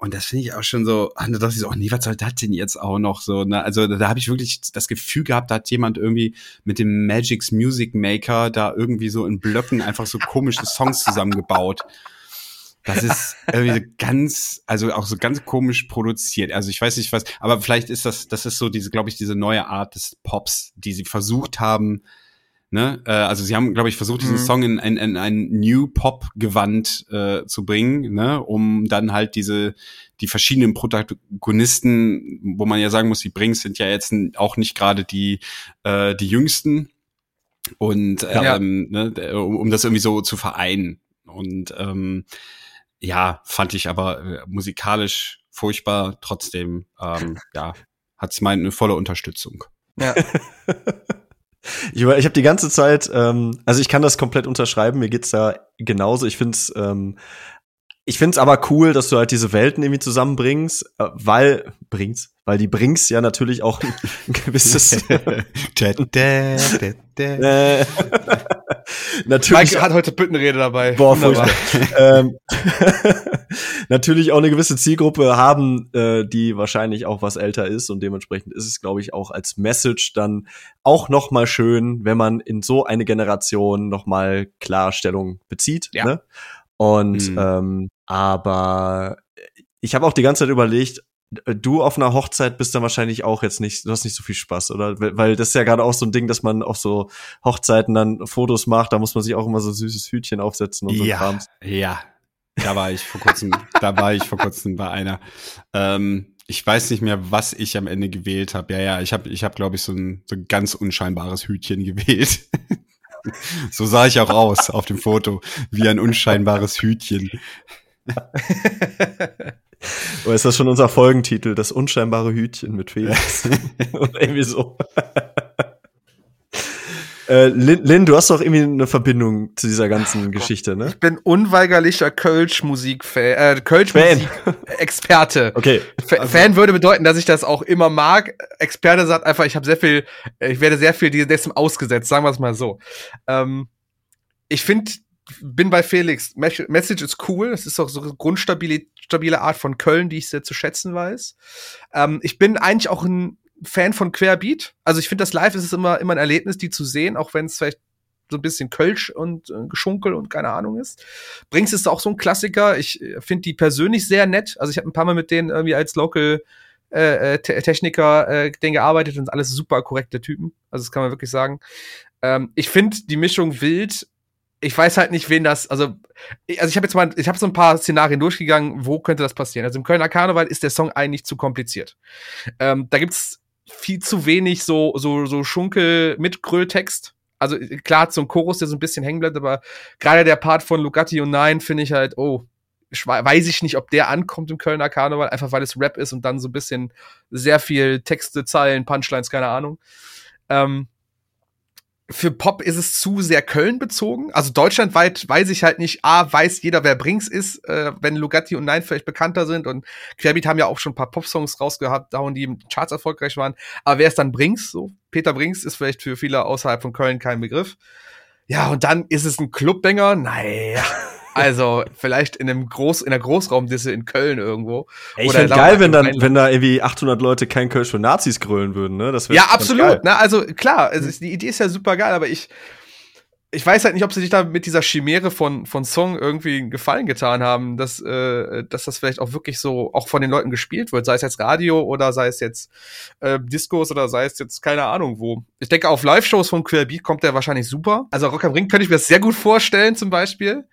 Und das finde ich auch schon so, da dachte ich so, oh nee, was soll das denn jetzt auch noch so? Ne? Also da habe ich wirklich das Gefühl gehabt, da hat jemand irgendwie mit dem Magic's Music Maker da irgendwie so in Blöcken einfach so komische Songs zusammengebaut. Das ist irgendwie so ganz, also auch so ganz komisch produziert. Also ich weiß nicht was, aber vielleicht ist das, das ist so diese, glaube ich, diese neue Art des Pops, die sie versucht haben, Ne? Äh, also sie haben, glaube ich, versucht, diesen mhm. Song in, in, in ein New-Pop-Gewand äh, zu bringen, ne? Um dann halt diese, die verschiedenen Protagonisten, wo man ja sagen muss, die Brings sind ja jetzt auch nicht gerade die, äh, die Jüngsten, und ja. ähm, ne? um, um das irgendwie so zu vereinen. Und ähm, ja, fand ich aber musikalisch furchtbar, trotzdem ähm, ja, hat es meine volle Unterstützung. Ja. Ich, ich habe die ganze Zeit, ähm, also ich kann das komplett unterschreiben, mir geht's da genauso. Ich find's, ähm, ich find's aber cool, dass du halt diese Welten irgendwie zusammenbringst, äh, weil bringst, weil die Brings ja natürlich auch ein gewisses natürlich Mike hat heute Büttenrede dabei. Boah, furchtbar. ähm, natürlich auch eine gewisse Zielgruppe haben, äh, die wahrscheinlich auch was älter ist, und dementsprechend ist es, glaube ich, auch als Message dann auch noch mal schön, wenn man in so eine Generation noch mal Klarstellung bezieht. Ja. Ne? Und mhm. ähm, aber ich habe auch die ganze Zeit überlegt, du auf einer Hochzeit bist dann wahrscheinlich auch jetzt nicht, du hast nicht so viel Spaß, oder? Weil das ist ja gerade auch so ein Ding, dass man auf so Hochzeiten dann Fotos macht, da muss man sich auch immer so ein süßes Hütchen aufsetzen und so ja, Krams. Ja, da war ich vor kurzem, da war ich vor kurzem bei einer. Ähm, ich weiß nicht mehr, was ich am Ende gewählt habe. Ja, ja, ich habe, ich habe, glaube ich, so ein, so ein ganz unscheinbares Hütchen gewählt. So sah ich auch aus auf dem Foto, wie ein unscheinbares Hütchen. Oder ist das schon unser Folgentitel? Das unscheinbare Hütchen mit Felix. Oder irgendwie so. äh, Lin, Lin, du hast doch irgendwie eine Verbindung zu dieser ganzen oh Geschichte, ne? Ich bin unweigerlicher Kölsch-Musik-Fan. Äh, Kölsch-Musik-Experte. Okay. F- also. Fan würde bedeuten, dass ich das auch immer mag. Experte sagt einfach, ich habe sehr viel, ich werde sehr viel dessen ausgesetzt, sagen wir es mal so. Ähm, ich finde, bin bei Felix. Message ist cool. Das ist auch so eine grundstabile stabile Art von Köln, die ich sehr zu schätzen weiß. Ähm, ich bin eigentlich auch ein Fan von Querbeat. Also ich finde, das Live ist es immer, immer ein Erlebnis, die zu sehen, auch wenn es vielleicht so ein bisschen Kölsch und äh, Geschunkel und keine Ahnung ist. Brings ist auch so ein Klassiker. Ich äh, finde die persönlich sehr nett. Also ich habe ein paar Mal mit denen irgendwie als Local äh, te- Techniker äh, denen gearbeitet, und alles super korrekte Typen. Also das kann man wirklich sagen. Ähm, ich finde die Mischung wild. Ich weiß halt nicht, wen das, also, also ich habe jetzt mal, ich habe so ein paar Szenarien durchgegangen, wo könnte das passieren? Also im Kölner Karneval ist der Song eigentlich zu kompliziert. Ähm, da gibt's viel zu wenig so, so, so Schunkel mit Krölltext. Also klar, so ein Chorus, der so ein bisschen hängen bleibt, aber gerade der Part von Lugatti und Nein finde ich halt, oh, weiß ich nicht, ob der ankommt im Kölner Karneval, einfach weil es Rap ist und dann so ein bisschen sehr viel Texte, Zeilen, Punchlines, keine Ahnung. Ähm, Für Pop ist es zu sehr Köln bezogen. Also deutschlandweit weiß ich halt nicht, A, weiß jeder, wer Brings ist, äh, wenn Lugatti und Nein vielleicht bekannter sind, und Querbeat haben ja auch schon ein paar Pop-Songs rausgehabt, da und die im Charts erfolgreich waren. Aber wer ist dann Brings? So, Peter Brings ist vielleicht für viele außerhalb von Köln kein Begriff. Ja, und dann ist es ein Clubbanger? Naja. Also, vielleicht in einem Groß, in einer Großraumdisse in Köln irgendwo. Ey, ich fände geil, wenn dann, wenn da irgendwie achthundert Leute kein Kölsch für Nazis grölen würden, ne? Das ja, absolut, ne? Also, klar, es ist, die Idee ist ja super geil, aber ich, ich weiß halt nicht, ob sie sich da mit dieser Chimäre von, von Song irgendwie einen Gefallen getan haben, dass, äh, dass das vielleicht auch wirklich so, auch von den Leuten gespielt wird. Sei es jetzt Radio oder sei es jetzt, äh, Discos oder sei es jetzt keine Ahnung wo. Ich denke, auf Live-Shows von Querbeat kommt der wahrscheinlich super. Also, Rock am Ring könnte ich mir das sehr gut vorstellen, zum Beispiel.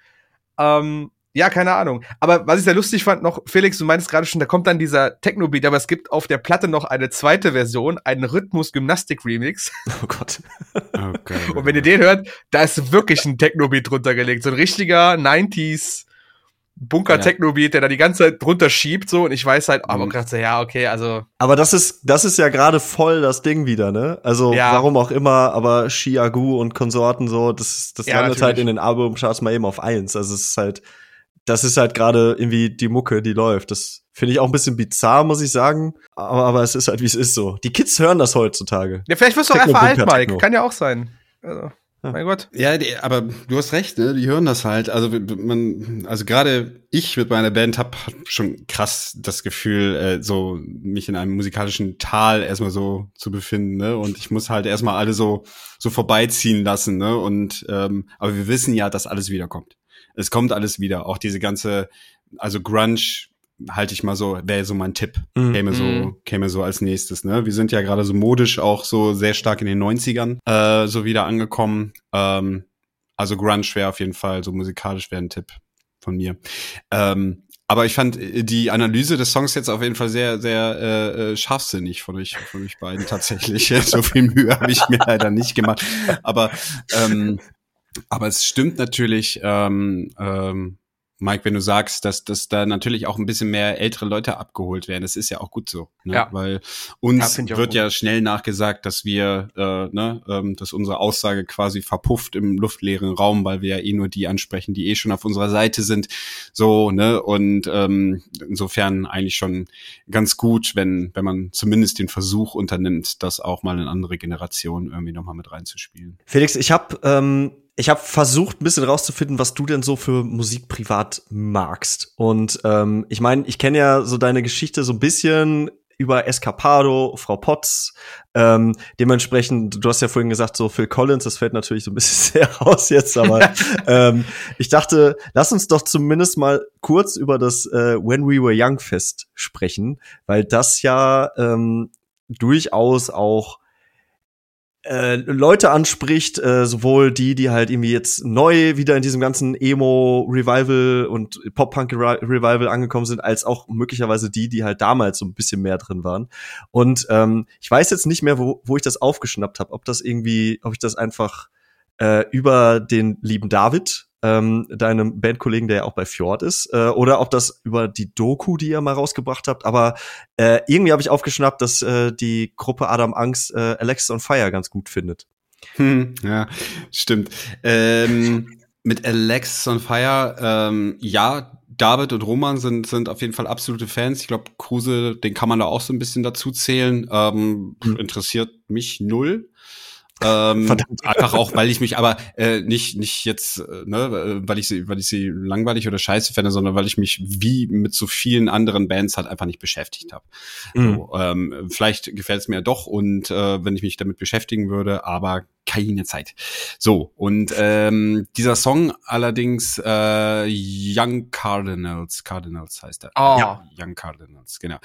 Ähm, ja, keine Ahnung. Aber was ich sehr lustig fand noch, Felix, du meintest gerade schon, da kommt dann dieser Techno-Beat, aber es gibt auf der Platte noch eine zweite Version, einen Rhythmus-Gymnastik-Remix. Oh Gott. Okay. Und wenn ihr den hört, da ist wirklich ein Techno-Beat drunter gelegt. So ein richtiger neunziger Bunker-Techno-Beat, der da die ganze Zeit drunter schiebt, so, und ich weiß halt, aber mhm. gerade so, ja, okay, also. Aber das ist, das ist ja gerade voll das Ding wieder, ne? Also, ja. Warum auch immer, aber Shiagu und Konsorten, so, das, das ja, landet natürlich halt in den Album-Charts mal eben auf eins. Also, es ist halt, das ist halt gerade irgendwie die Mucke, die läuft. Das finde ich auch ein bisschen bizarr, muss ich sagen. Aber, aber es ist halt, wie es ist, so. Die Kids hören das heutzutage. Ja, vielleicht wirst du auch einfach alt, Mike. Techno. Kann ja auch sein. Also. Mein Gott. Ja, die, aber du hast recht, ne? Die hören das halt. Also man, also gerade ich mit meiner Band hab schon krass das Gefühl, äh, so mich in einem musikalischen Tal erstmal so zu befinden, ne? Und ich muss halt erstmal alle so so vorbeiziehen lassen, ne? Und ähm, aber wir wissen ja, dass alles wiederkommt. Es kommt alles wieder. Auch diese ganze, also Grunge halte ich mal so, wäre so mein Tipp, mm, käme so, mm. käme so als nächstes, ne? Wir sind ja gerade so modisch auch so sehr stark in den neunzigern äh, so wieder angekommen. Ähm, also Grunge wäre auf jeden Fall, so musikalisch wäre ein Tipp von mir. Ähm, aber ich fand die Analyse des Songs jetzt auf jeden Fall sehr, sehr äh, scharfsinnig von euch, von euch beiden tatsächlich. So viel Mühe habe ich mir leider nicht gemacht. Aber, ähm, aber es stimmt natürlich, ähm, ähm, Mike, wenn du sagst, dass, dass da natürlich auch ein bisschen mehr ältere Leute abgeholt werden, das ist ja auch gut so, ne? Ja. Weil uns wird ja schnell nachgesagt, dass wir, äh, ne, ähm, dass unsere Aussage quasi verpufft im luftleeren Raum, weil wir ja eh nur die ansprechen, die eh schon auf unserer Seite sind, so, ne, und ähm, insofern eigentlich schon ganz gut, wenn wenn man zumindest den Versuch unternimmt, das auch mal in andere Generationen irgendwie nochmal mit reinzuspielen. Felix, ich habe ähm Ich habe versucht, ein bisschen rauszufinden, was du denn so für Musik privat magst. Und ähm, ich meine, ich kenne ja so deine Geschichte so ein bisschen über Escapado, Frau Potts. Ähm, dementsprechend, du hast ja vorhin gesagt, so Phil Collins, das fällt natürlich so ein bisschen sehr raus jetzt, aber ähm, ich dachte, lass uns doch zumindest mal kurz über das äh, When We Were Young Fest sprechen, weil das ja ähm, durchaus auch Leute anspricht, äh, sowohl die, die halt irgendwie jetzt neu wieder in diesem ganzen Emo-Revival und Pop-Punk-Revival angekommen sind, als auch möglicherweise die, die halt damals so ein bisschen mehr drin waren. Und ähm, ich weiß jetzt nicht mehr, wo, wo ich das aufgeschnappt habe, ob das irgendwie, ob ich das einfach äh, über den lieben David, ähm, deinem Bandkollegen, der ja auch bei Fjord ist, äh, oder ob das über die Doku, die ihr mal rausgebracht habt, aber äh, irgendwie habe ich aufgeschnappt, dass äh, die Gruppe Adam Angst äh, Alexisonfire ganz gut findet. Hm, ja, stimmt. Ähm, mit Alexisonfire, ähm, ja, David und Roman sind sind auf jeden Fall absolute Fans. Ich glaube, Kruse, den kann man da auch so ein bisschen dazu zählen. Ähm, hm. Interessiert mich null. Ähm, einfach auch, weil ich mich aber äh, nicht nicht jetzt, äh, ne, weil ich sie weil ich sie langweilig oder scheiße fände, sondern weil ich mich wie mit so vielen anderen Bands halt einfach nicht beschäftigt habe. Mhm. So, ähm, vielleicht gefällt es mir ja doch und äh, wenn ich mich damit beschäftigen würde, aber keine Zeit. So, und ähm, dieser Song allerdings äh, Young Cardinals, Cardinals heißt er. Oh. Ja, Young Cardinals, genau.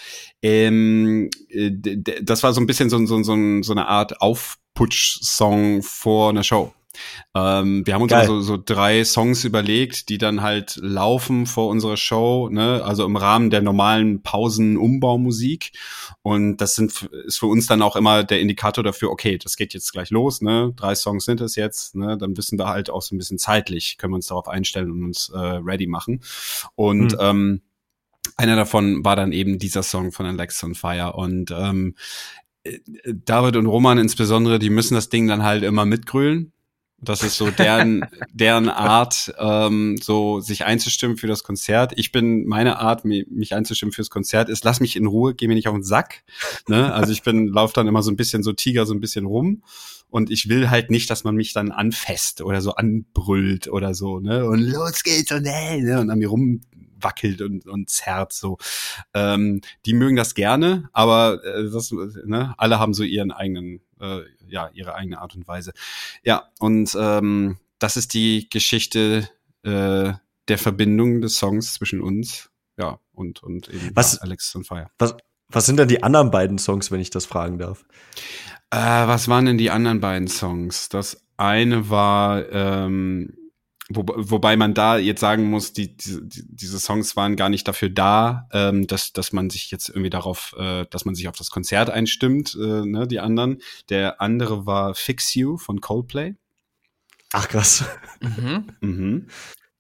Ähm, d- d- das war so ein bisschen so, so, so, so eine Art Auf Putsch-Song vor einer Show. Ähm, wir haben uns also so drei Songs überlegt, die dann halt laufen vor unserer Show, ne? Also im Rahmen der normalen Pausen-Umbaumusik. Und das sind, ist für uns dann auch immer der Indikator dafür, okay, das geht jetzt gleich los, ne? Drei Songs sind es jetzt, ne? Dann wissen wir halt auch so ein bisschen zeitlich, können wir uns darauf einstellen und uns äh, ready machen. Und mhm. ähm, einer davon war dann eben dieser Song von Alexisonfire. Und ähm, David und Roman insbesondere, die müssen das Ding dann halt immer mitgrölen. Das ist so deren deren Art, ähm, so sich einzustimmen für das Konzert. Ich bin, meine Art, mich einzustimmen fürs Konzert ist, lass mich in Ruhe, geh mir nicht auf den Sack. Ne? Also ich bin, lauf dann immer so ein bisschen so Tiger, so ein bisschen rum. Und ich will halt nicht, dass man mich dann anfasst oder so anbrüllt oder so, ne? Und los geht's und hey, ne? Und an mir rumwackelt und, und zerrt so. Ähm, die mögen das gerne, aber äh, das, ne? Alle haben so ihren eigenen, äh, ja, ihre eigene Art und Weise. Ja, und ähm, das ist die Geschichte äh, der Verbindung des Songs zwischen uns, ja, und, und eben was, ja, Alexisonfire. Was, was sind denn die anderen beiden Songs, wenn ich das fragen darf? Äh, was waren denn die anderen beiden Songs? Das eine war, ähm, wo, wobei man da jetzt sagen muss, die, die, diese Songs waren gar nicht dafür da, ähm, dass, dass man sich jetzt irgendwie darauf, äh, dass man sich auf das Konzert einstimmt, äh, ne, die anderen. Der andere war Fix You von Coldplay. Ach, krass. Mhm. mhm.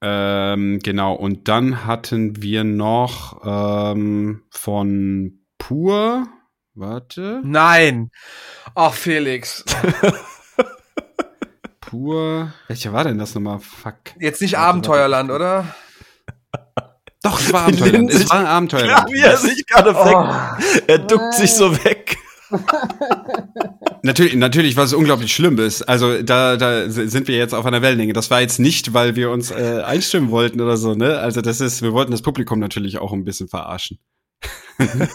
Ähm, genau, und dann hatten wir noch ähm, von Pur. Warte. Nein. Ach, Felix. Pur. Welcher war denn das nochmal? Fuck. Jetzt nicht Abenteuerland, oder? Doch, es war Abenteuerland. Es war Abenteuerland. Ja, wie er sich gerade weckt. Er duckt sich so weg. natürlich, natürlich, was unglaublich schlimm ist. Also da, da sind wir jetzt auf einer Wellenlänge. Das war jetzt nicht, weil wir uns äh, einstimmen wollten oder so, ne? Also das ist, wir wollten das Publikum natürlich auch ein bisschen verarschen. dann,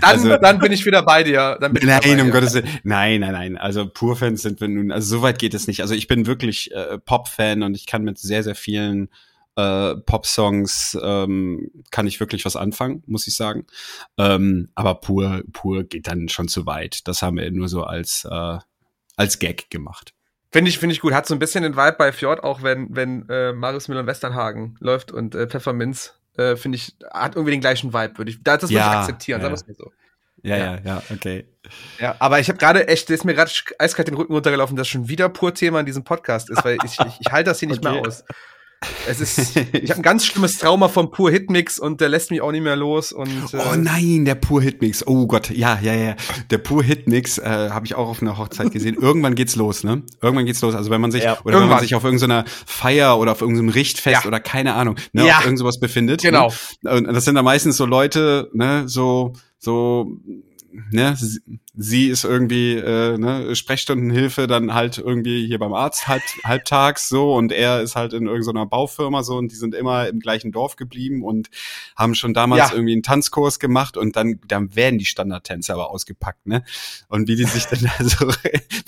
also, dann bin ich wieder bei dir. Dann bin nein, ich bei um dir. Gottes Willen. Nein, nein, nein. Also Pur-Fans sind wir nun, also so weit geht es nicht. Also ich bin wirklich äh, Pop-Fan und ich kann mit sehr, sehr vielen äh, Pop-Songs ähm, kann ich wirklich was anfangen, muss ich sagen. Ähm, aber Pur, Pur geht dann schon zu weit. Das haben wir nur so als, äh, als Gag gemacht. Finde ich, finde ich gut. Hat so ein bisschen den Vibe bei Fjord, auch wenn, wenn äh, Marius Müller-Westernhagen läuft und äh, Pfefferminz, äh, finde ich, hat irgendwie den gleichen Vibe. Würde ich, das würde ja, ich akzeptieren, ja, sagen wir es mal so. Ja, ja, ja, okay. Ja, aber ich habe gerade echt, ist mir gerade eiskalt den Rücken runtergelaufen, dass schon wieder Pur-Thema in diesem Podcast ist, weil ich, ich, ich halte das hier nicht okay. mehr aus. Es ist, ich habe ein ganz schlimmes Trauma vom Pur-Hitmix und der lässt mich auch nicht mehr los. Und, äh oh nein, der Pur-Hitmix. Oh Gott, ja, ja, ja. Der Pur-Hitmix äh, habe ich auch auf einer Hochzeit gesehen. Irgendwann geht's los, ne? Irgendwann geht's los. Also wenn man sich ja. oder Irgendwann. wenn man sich auf irgendeiner Feier oder auf irgendeinem Richtfest ja. oder keine Ahnung, ne, ja. auf irgend sowas befindet. Genau. Ne? Und das sind dann meistens so Leute, ne, so so. Ne, sie ist irgendwie äh, ne, Sprechstundenhilfe, dann halt irgendwie hier beim Arzt halb, halbtags so, und er ist halt in irgendeiner Baufirma so, und die sind immer im gleichen Dorf geblieben und haben schon damals ja. irgendwie einen Tanzkurs gemacht, und dann dann werden die Standardtänze aber ausgepackt, ne? Und wie die sich dann also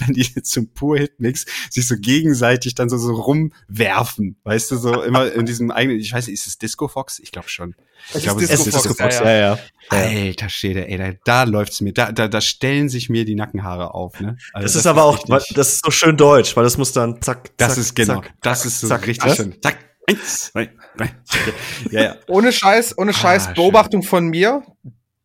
wenn die zum Pur-Hitmix sich so gegenseitig dann so so rumwerfen, weißt du, so immer in diesem eigenen, ich weiß nicht, ist es Disco Fox? Ich glaube schon. Ich es glaube, ist Disco es ist Disco Fox. Ja, ja. Alter Schäde, ey, da, da läuft's mir, da, da, da stellen sich mir die Nackenhaare auf, ne? Also das, das ist aber auch, richtig, das ist so schön deutsch, weil das muss dann zack, zack, das ist genau, zack, das ist so zack, richtig was? Schön. Zack, eins, zwei, drei. Ja, ja. Ohne Scheiß, ohne Scheiß, ah, Beobachtung schön. Von mir.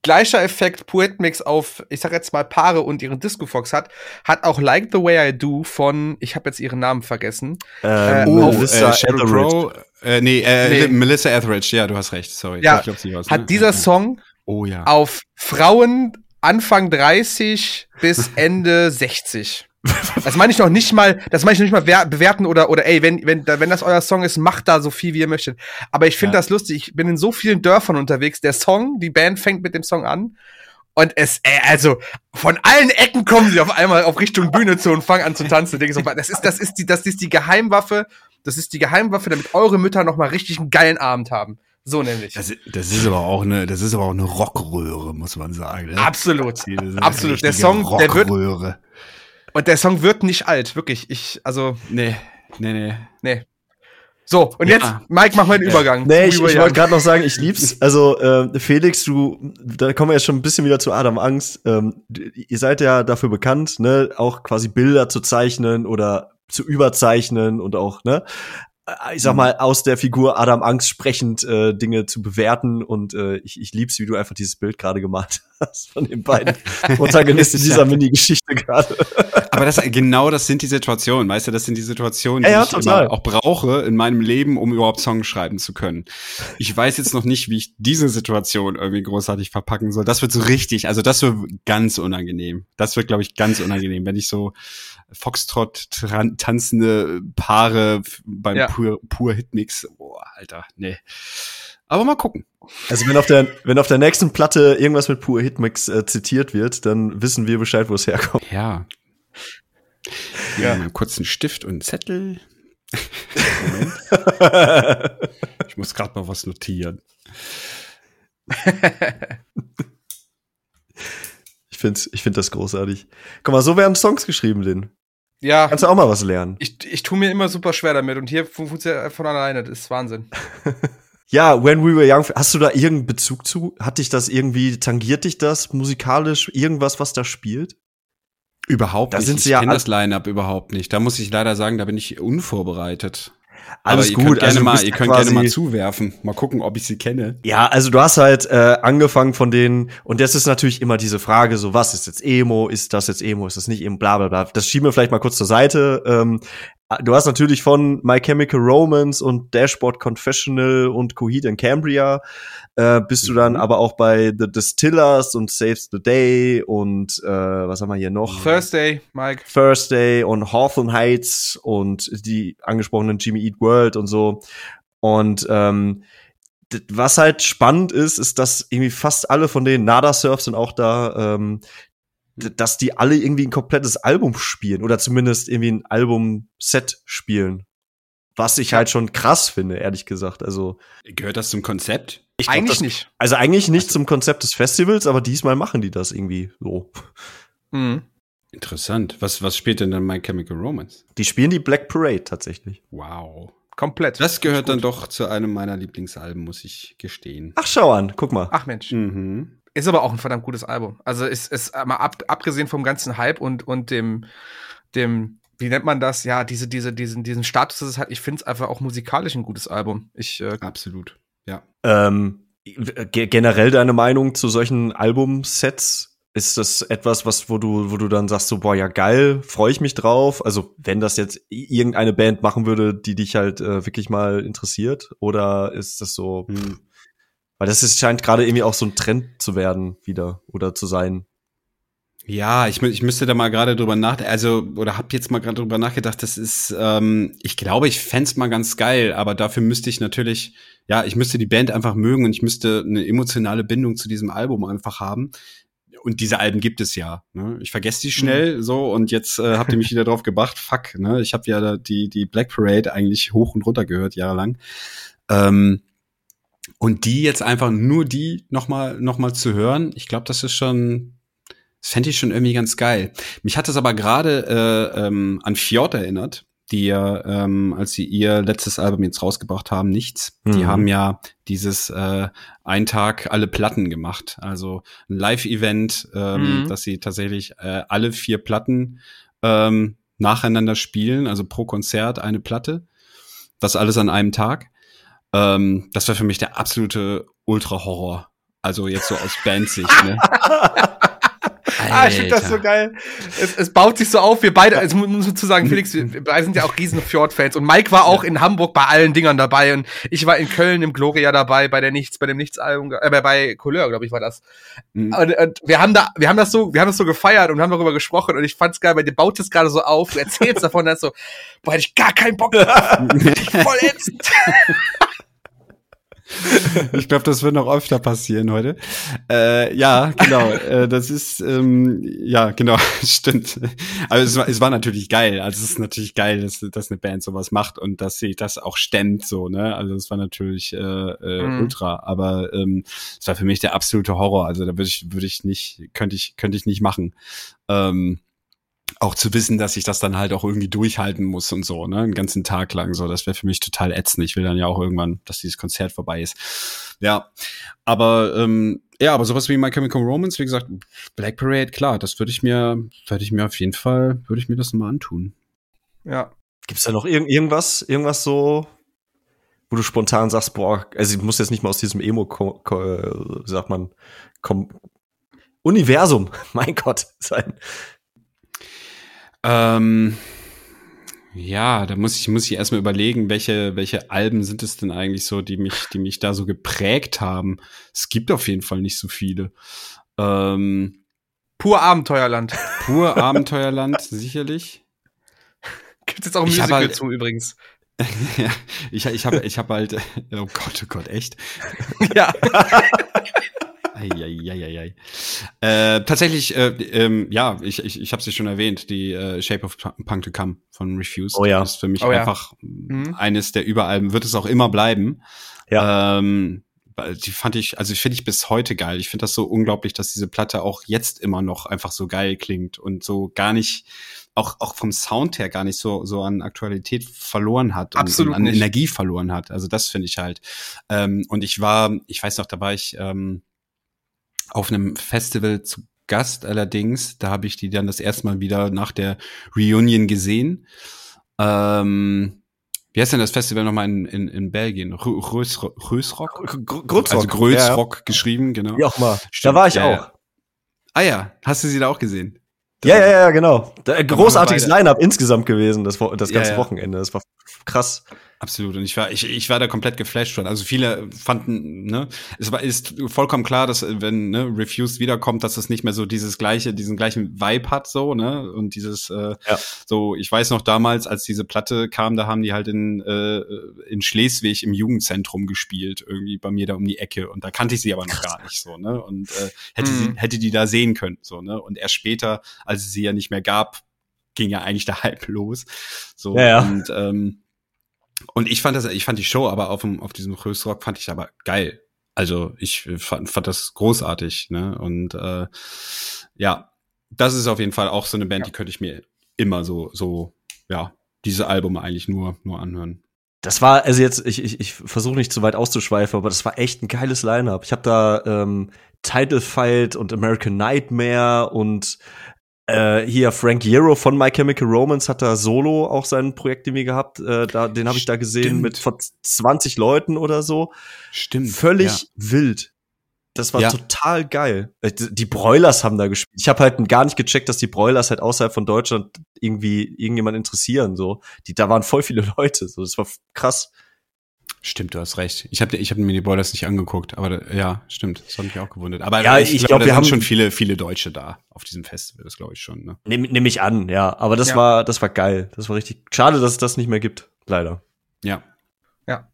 Gleicher Effekt Pur-Hitmix auf, ich sag jetzt mal, Paare und ihren Discofox hat, hat auch Like the Way I Do von, ich habe jetzt ihren Namen vergessen. Äh, äh, oh, Melissa äh, Etheridge. Äh, nee, äh, nee, Melissa Etheridge, ja, du hast recht, sorry. Ja, ich glaub's nicht was, ne? Hat dieser ja, Song oh, ja. auf Frauen Anfang dreißig bis Ende sechzig. Das meine ich noch nicht mal, das meine ich noch nicht mal wer- bewerten oder, oder ey, wenn, wenn, wenn das euer Song ist, macht da so viel, wie ihr möchtet. Aber ich finde ja. das lustig. Ich bin in so vielen Dörfern unterwegs. Der Song, die Band fängt mit dem Song an. Und es, ey, also, von allen Ecken kommen sie auf einmal auf Richtung Bühne zu und fangen an zu tanzen. Denke ich so, das ist, das ist die, das ist die Geheimwaffe. Das ist die Geheimwaffe, damit eure Mütter nochmal richtig einen geilen Abend haben. So nämlich. Das, das ist aber auch eine, das ist aber auch eine Rockröhre, muss man sagen. Ne? Absolut. Absolut. Der Song, der wird, und der Song wird nicht alt, wirklich. Ich, also. Nee, nee, nee. Nee. So, und ja. jetzt, Mike, mach mal den Übergang. Nee, ich, ich wollte gerade noch sagen, ich lieb's. Also, äh, Felix, du, da kommen wir jetzt schon ein bisschen wieder zu Adam Angst. Ähm, ihr seid ja dafür bekannt, ne, auch quasi Bilder zu zeichnen oder zu überzeichnen und auch, ne, ich sag mal, aus der Figur Adam Angst sprechend äh, Dinge zu bewerten. Und äh, ich, ich lieb's, wie du einfach dieses Bild gerade gemalt hast von den beiden Protagonisten dieser Mini-Geschichte gerade. Aber das, genau das sind die Situationen, weißt du, das sind die Situationen, die ja, ja, ich immer auch brauche in meinem Leben, um überhaupt Songs schreiben zu können. Ich weiß jetzt noch nicht, wie ich diese Situation irgendwie großartig verpacken soll. Das wird so richtig, also das wird ganz unangenehm. Das wird, glaube ich, ganz unangenehm, wenn ich so Foxtrot tanzende Paare beim ja. Pur, Pur-Hitmix. Boah, Alter, nee. Aber mal gucken. Also wenn auf der, wenn auf der nächsten Platte irgendwas mit Pur-Hitmix äh, zitiert wird, dann wissen wir Bescheid, wo es herkommt. Ja. Ja, einen kurzen Stift und einen Zettel. Moment. Ich muss gerade mal was notieren. Ich finde ich find das großartig. Guck mal, so werden Songs geschrieben, Lin. Ja. Kannst du auch mal was lernen? Ich, ich tue mir immer super schwer damit, und hier funktioniert von alleine. Das ist Wahnsinn. Ja, When We Were Young, hast du da irgendeinen Bezug zu? Hat dich das irgendwie, tangiert dich das musikalisch? Irgendwas, was da spielt? Überhaupt da nicht, sind sie ich ja kenne das Line-Up überhaupt nicht. Da muss ich leider sagen, da bin ich unvorbereitet. Alles aber ihr gut. Könnt also mal, ihr könnt gerne mal zuwerfen. Mal gucken, ob ich sie kenne. Ja, also du hast halt äh, angefangen von denen, und das ist natürlich immer diese Frage, so was ist jetzt Emo, ist das jetzt Emo, ist das nicht Emo, bla bla bla. Das schieben wir vielleicht mal kurz zur Seite. Ähm, du hast natürlich von My Chemical Romance und Dashboard Confessional und Coheed and Cambria äh, bist du dann mhm. aber auch bei The Distillers und Saves the Day und äh, was haben wir hier noch? Thursday, Mike. Thursday und Hawthorne Heights und die angesprochenen Jimmy Eat World und so. Und ähm, d- was halt spannend ist, ist, dass irgendwie fast alle von denen, Nada Surf sind auch da, ähm, dass die alle irgendwie ein komplettes Album spielen oder zumindest irgendwie ein Album-Set spielen. Was ich halt schon krass finde, ehrlich gesagt. Also gehört das zum Konzept? Ich glaub, eigentlich das, nicht. Also eigentlich nicht zum Konzept des Festivals, aber diesmal machen die das irgendwie so. Mhm. Interessant. Was, was spielt denn dann My Chemical Romance? Die spielen die Black Parade tatsächlich. Wow. Komplett. Das gehört dann doch zu einem meiner Lieblingsalben, muss ich gestehen. Ach, schau an, guck mal. Ach Mensch. Mhm. Ist aber auch ein verdammt gutes Album. Also ist, ist mal ab, abgesehen vom ganzen Hype und, und dem, dem, wie nennt man das? Ja, diese, diese, diesen, diesen Status, das es hat, ich finde es einfach auch musikalisch ein gutes Album. Ich, äh, Absolut, ja. Ähm, g- generell deine Meinung zu solchen Albumsets? Ist das etwas, was wo du wo du dann sagst so, boah, ja geil, freue ich mich drauf? Also wenn das jetzt irgendeine Band machen würde, die dich halt äh, wirklich mal interessiert, oder ist das so, hm. weil das ist, scheint gerade irgendwie auch so ein Trend zu werden wieder oder zu sein. Ja, ich, ich müsste da mal gerade drüber nachdenken, also, oder hab jetzt mal gerade drüber nachgedacht, das ist, ähm, ich glaube, ich fänd's mal ganz geil, aber dafür müsste ich natürlich, ja, ich müsste die Band einfach mögen und ich müsste eine emotionale Bindung zu diesem Album einfach haben. Und diese Alben gibt es ja, ne? Ich vergesse die schnell, mhm. so, und jetzt äh, habt ihr mich wieder drauf gebracht. Fuck, ne? Ich habe ja die die Black Parade eigentlich hoch und runter gehört jahrelang. Ähm, und die jetzt einfach nur die noch mal noch mal zu hören, ich glaube, das ist schon, das fände ich schon irgendwie ganz geil. Mich hat das aber gerade äh, ähm, an Fjord erinnert, die ja, ähm, als sie ihr letztes Album jetzt rausgebracht haben, Nichts. Mhm. Die haben ja dieses äh, einen Tag alle Platten gemacht. Also ein Live-Event, ähm, mhm. dass sie tatsächlich äh, alle vier Platten ähm, nacheinander spielen. Also pro Konzert eine Platte. Das alles an einem Tag. Ähm, das war für mich der absolute Ultra-Horror. Also jetzt so aus Bandsicht, ne? Alter. Ah, ich finde das so geil. Es, es baut sich so auf, wir beide, es muss man zu sagen, Felix, wir beide sind ja auch riesen Fjord-Fans. Und Mike war auch in Hamburg bei allen Dingern dabei. Und ich war in Köln im Gloria dabei, bei der Nichts, bei dem Nichts-Album, äh, bei Couleur, glaube ich, war das. Mhm. Und, und wir haben da, wir haben das so, wir haben das so gefeiert und haben darüber gesprochen. Und ich fand's geil, weil dir baut es gerade so auf, du erzählst davon, dass so, boah, hätte ich gar keinen Bock drauf. Voll ätzend. Ich glaube, das wird noch öfter passieren heute. Äh, ja, genau. Äh, das ist, ähm, ja, genau, stimmt. Also es war, es war natürlich geil. Also es ist natürlich geil, dass, dass eine Band sowas macht und dass sie das auch stemmt, so, ne? Also es war natürlich äh, äh, mhm. ultra, aber es ähm, war für mich der absolute Horror. Also da würde ich, würde ich nicht, könnte ich, könnte ich nicht machen. Ähm, auch zu wissen, dass ich das dann halt auch irgendwie durchhalten muss und so, ne, einen ganzen Tag lang so, das wäre für mich total ätzend. Ich will dann ja auch irgendwann, dass dieses Konzert vorbei ist. Ja, aber ähm, ja, aber sowas wie My Chemical Romance, wie gesagt, Black Parade, klar, das würde ich mir, würde ich mir auf jeden Fall, würde ich mir das mal antun. Ja. Gibt's da noch irg- irgendwas, irgendwas so, wo du spontan sagst, boah, also ich muss jetzt nicht mal aus diesem Emo, ko- ko- sagt man, komm, Universum, mein Gott, sein. Ähm, ja, da muss ich muss ich erstmal überlegen, welche welche Alben sind es denn eigentlich so, die mich die mich da so geprägt haben. Es gibt auf jeden Fall nicht so viele. Ähm, Pur Abenteuerland. Pur Abenteuerland, sicherlich. Gibt jetzt auch ein Musical halt, zu übrigens. Ja, ich ich habe ich habe halt oh Gott, oh Gott, echt? Ja. Eieieiei. Äh, tatsächlich, äh, ähm, ja, ich, ich, ich habe es ja schon erwähnt, die äh, Shape of Punk to Come von Refused. Oh ja. Das ist für mich oh ja. einfach mhm. eines der Überalben, wird es auch immer bleiben. Ja. Ähm, die fand ich, also finde ich bis heute geil. Ich finde das so unglaublich, dass diese Platte auch jetzt immer noch einfach so geil klingt und so gar nicht, auch, auch vom Sound her gar nicht so, so an Aktualität verloren hat. Absolut. Und, und an nicht. Energie verloren hat. Also das finde ich halt. Ähm, und ich war, ich weiß noch, da war ich, ähm, auf einem Festival zu Gast allerdings, da habe ich die dann das erste Mal wieder nach der Reunion gesehen. Ähm, wie heißt denn das Festival nochmal in, in, in Belgien? Rösrock? Größrock. Also Größrock ja, ja. geschrieben, genau. Ja, auch mal. Stimmt. Da war ich ja, auch. Ja. Ah ja, hast du sie da auch gesehen? Da ja, ja, ja, genau. Da, großartiges Line-Up insgesamt gewesen, das, das ganze ja, ja. Wochenende. Das war krass. Absolut. Und ich war, ich, ich war da komplett geflasht schon. Also viele fanden, ne, es war, ist vollkommen klar, dass wenn, ne, Refused wiederkommt, dass es nicht mehr so dieses gleiche, diesen gleichen Vibe hat, so, ne, und dieses, äh, ja. so, ich weiß noch damals, als diese Platte kam, da haben die halt in, äh, in Schleswig im Jugendzentrum gespielt, irgendwie bei mir da um die Ecke. Und da kannte ich sie aber noch gar nicht, so, ne, und, äh, hätte mhm. sie, hätte die da sehen können, so, ne, und erst später, als es sie ja nicht mehr gab, ging ja eigentlich der Hype los, so, ja, ja. und, ähm, Und ich fand das, ich fand die Show aber auf dem, auf diesem Rösrock fand ich aber geil. Also ich fand, fand das großartig, ne? Und äh, ja, das ist auf jeden Fall auch so eine Band, ja. die könnte ich mir immer so, so, ja, diese Albume eigentlich nur, nur anhören. Das war, also jetzt, ich, ich, ich versuche nicht zu weit auszuschweifen, aber das war echt ein geiles Line-Up. Ich habe da ähm, Title Fight und American Nightmare und äh, hier Frank Iero von My Chemical Romance hat da solo auch sein Projekt irgendwie gehabt. Äh, da, den habe ich da gesehen mit vor zwanzig Leuten oder so. Stimmt. Völlig ja. wild. Das war ja. total geil. Die Broilers haben da gespielt. Ich habe halt gar nicht gecheckt, dass die Broilers halt außerhalb von Deutschland irgendwie irgendjemand interessieren. So, die, da waren voll viele Leute. So, das war krass. Stimmt, du hast recht. Ich habe ich hab mir die Broilers nicht angeguckt, aber ja, stimmt. Das hat mich auch gewundert. Aber ja, ich, ich glaube, glaub, wir haben schon viele, viele Deutsche da auf diesem Festival. Das glaube ich schon. Ne? Nehm, nehm ich an, ja. Aber das ja. war, das war geil. Das war richtig. Schade, dass es das nicht mehr gibt. Leider. Ja. Ja.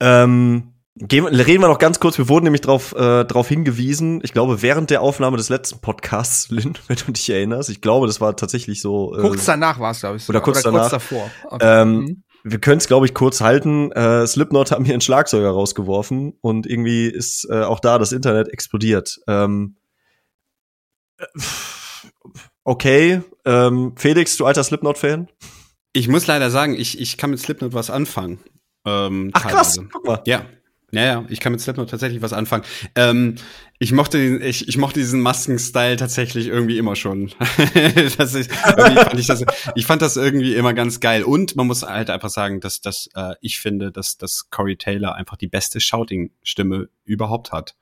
Ähm. Gehen, reden wir noch ganz kurz, wir wurden nämlich drauf, äh, drauf hingewiesen, ich glaube, während der Aufnahme des letzten Podcasts, Lynn, wenn du dich erinnerst, ich glaube, das war tatsächlich so. Äh, kurz danach war es, glaube ich. Oder, oder kurz oder danach. Kurz davor. Okay. Ähm, mhm. Wir können es, glaube ich, kurz halten. Äh, Slipknot haben hier einen Schlagzeuger rausgeworfen und irgendwie ist äh, auch da das Internet explodiert. Ähm, okay, ähm, Felix, du alter Slipknot-Fan? Ich muss leider sagen, ich, ich kann mit Slipknot was anfangen. Ähm, Ach teilweise. Krass, guck mal. Ja. Naja, ich kann mit Slipknot tatsächlich was anfangen. Ähm, ich mochte den, ich, ich mochte diesen Masken-Style tatsächlich irgendwie immer schon. das ist, fand ich, das, ich fand das irgendwie immer ganz geil. Und man muss halt einfach sagen, dass, dass äh, ich finde, dass, dass Corey Taylor einfach die beste Shouting-Stimme überhaupt hat.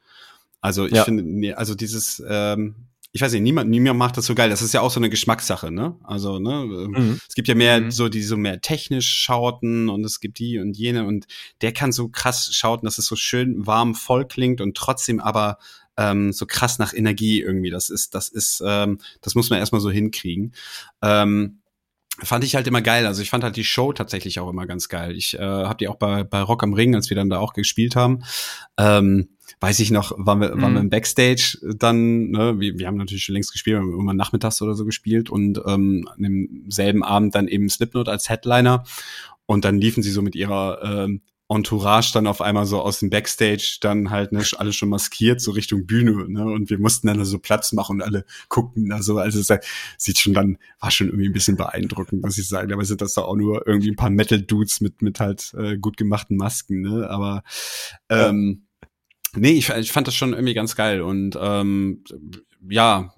Also ich ja. finde, nee, also dieses, ähm, ich weiß nicht, niemand, niemand macht das so geil. Das ist ja auch so eine Geschmackssache, ne? Also, ne? Mhm. Es gibt ja mehr mhm. so, die so mehr technisch schauten und es gibt die und jene und der kann so krass schauten, dass es so schön warm voll klingt und trotzdem aber ähm, so krass nach Energie irgendwie. Das ist, das ist, ähm, das muss man erstmal so hinkriegen. Ähm, Fand ich halt immer geil. Also ich fand halt die Show tatsächlich auch immer ganz geil. Ich äh, habe die auch bei bei Rock am Ring, als wir dann da auch gespielt haben, ähm, weiß ich noch, waren wir, mhm. waren wir im Backstage dann, ne? wir, wir haben natürlich schon längst gespielt, wir haben irgendwann nachmittags oder so gespielt und ähm, an demselben Abend dann eben Slipknot als Headliner und dann liefen sie so mit ihrer ähm, Entourage dann auf einmal so aus dem Backstage dann halt, ne, alles schon maskiert, so Richtung Bühne, ne, und wir mussten dann so also Platz machen und alle guckten, also, also, es sieht schon dann, war schon irgendwie ein bisschen beeindruckend, muss ich sagen, dabei sind das doch auch nur irgendwie ein paar Metal-Dudes mit, mit halt, äh, gut gemachten Masken, ne, aber, ähm, nee, ich, ich fand das schon irgendwie ganz geil und, ähm, ja,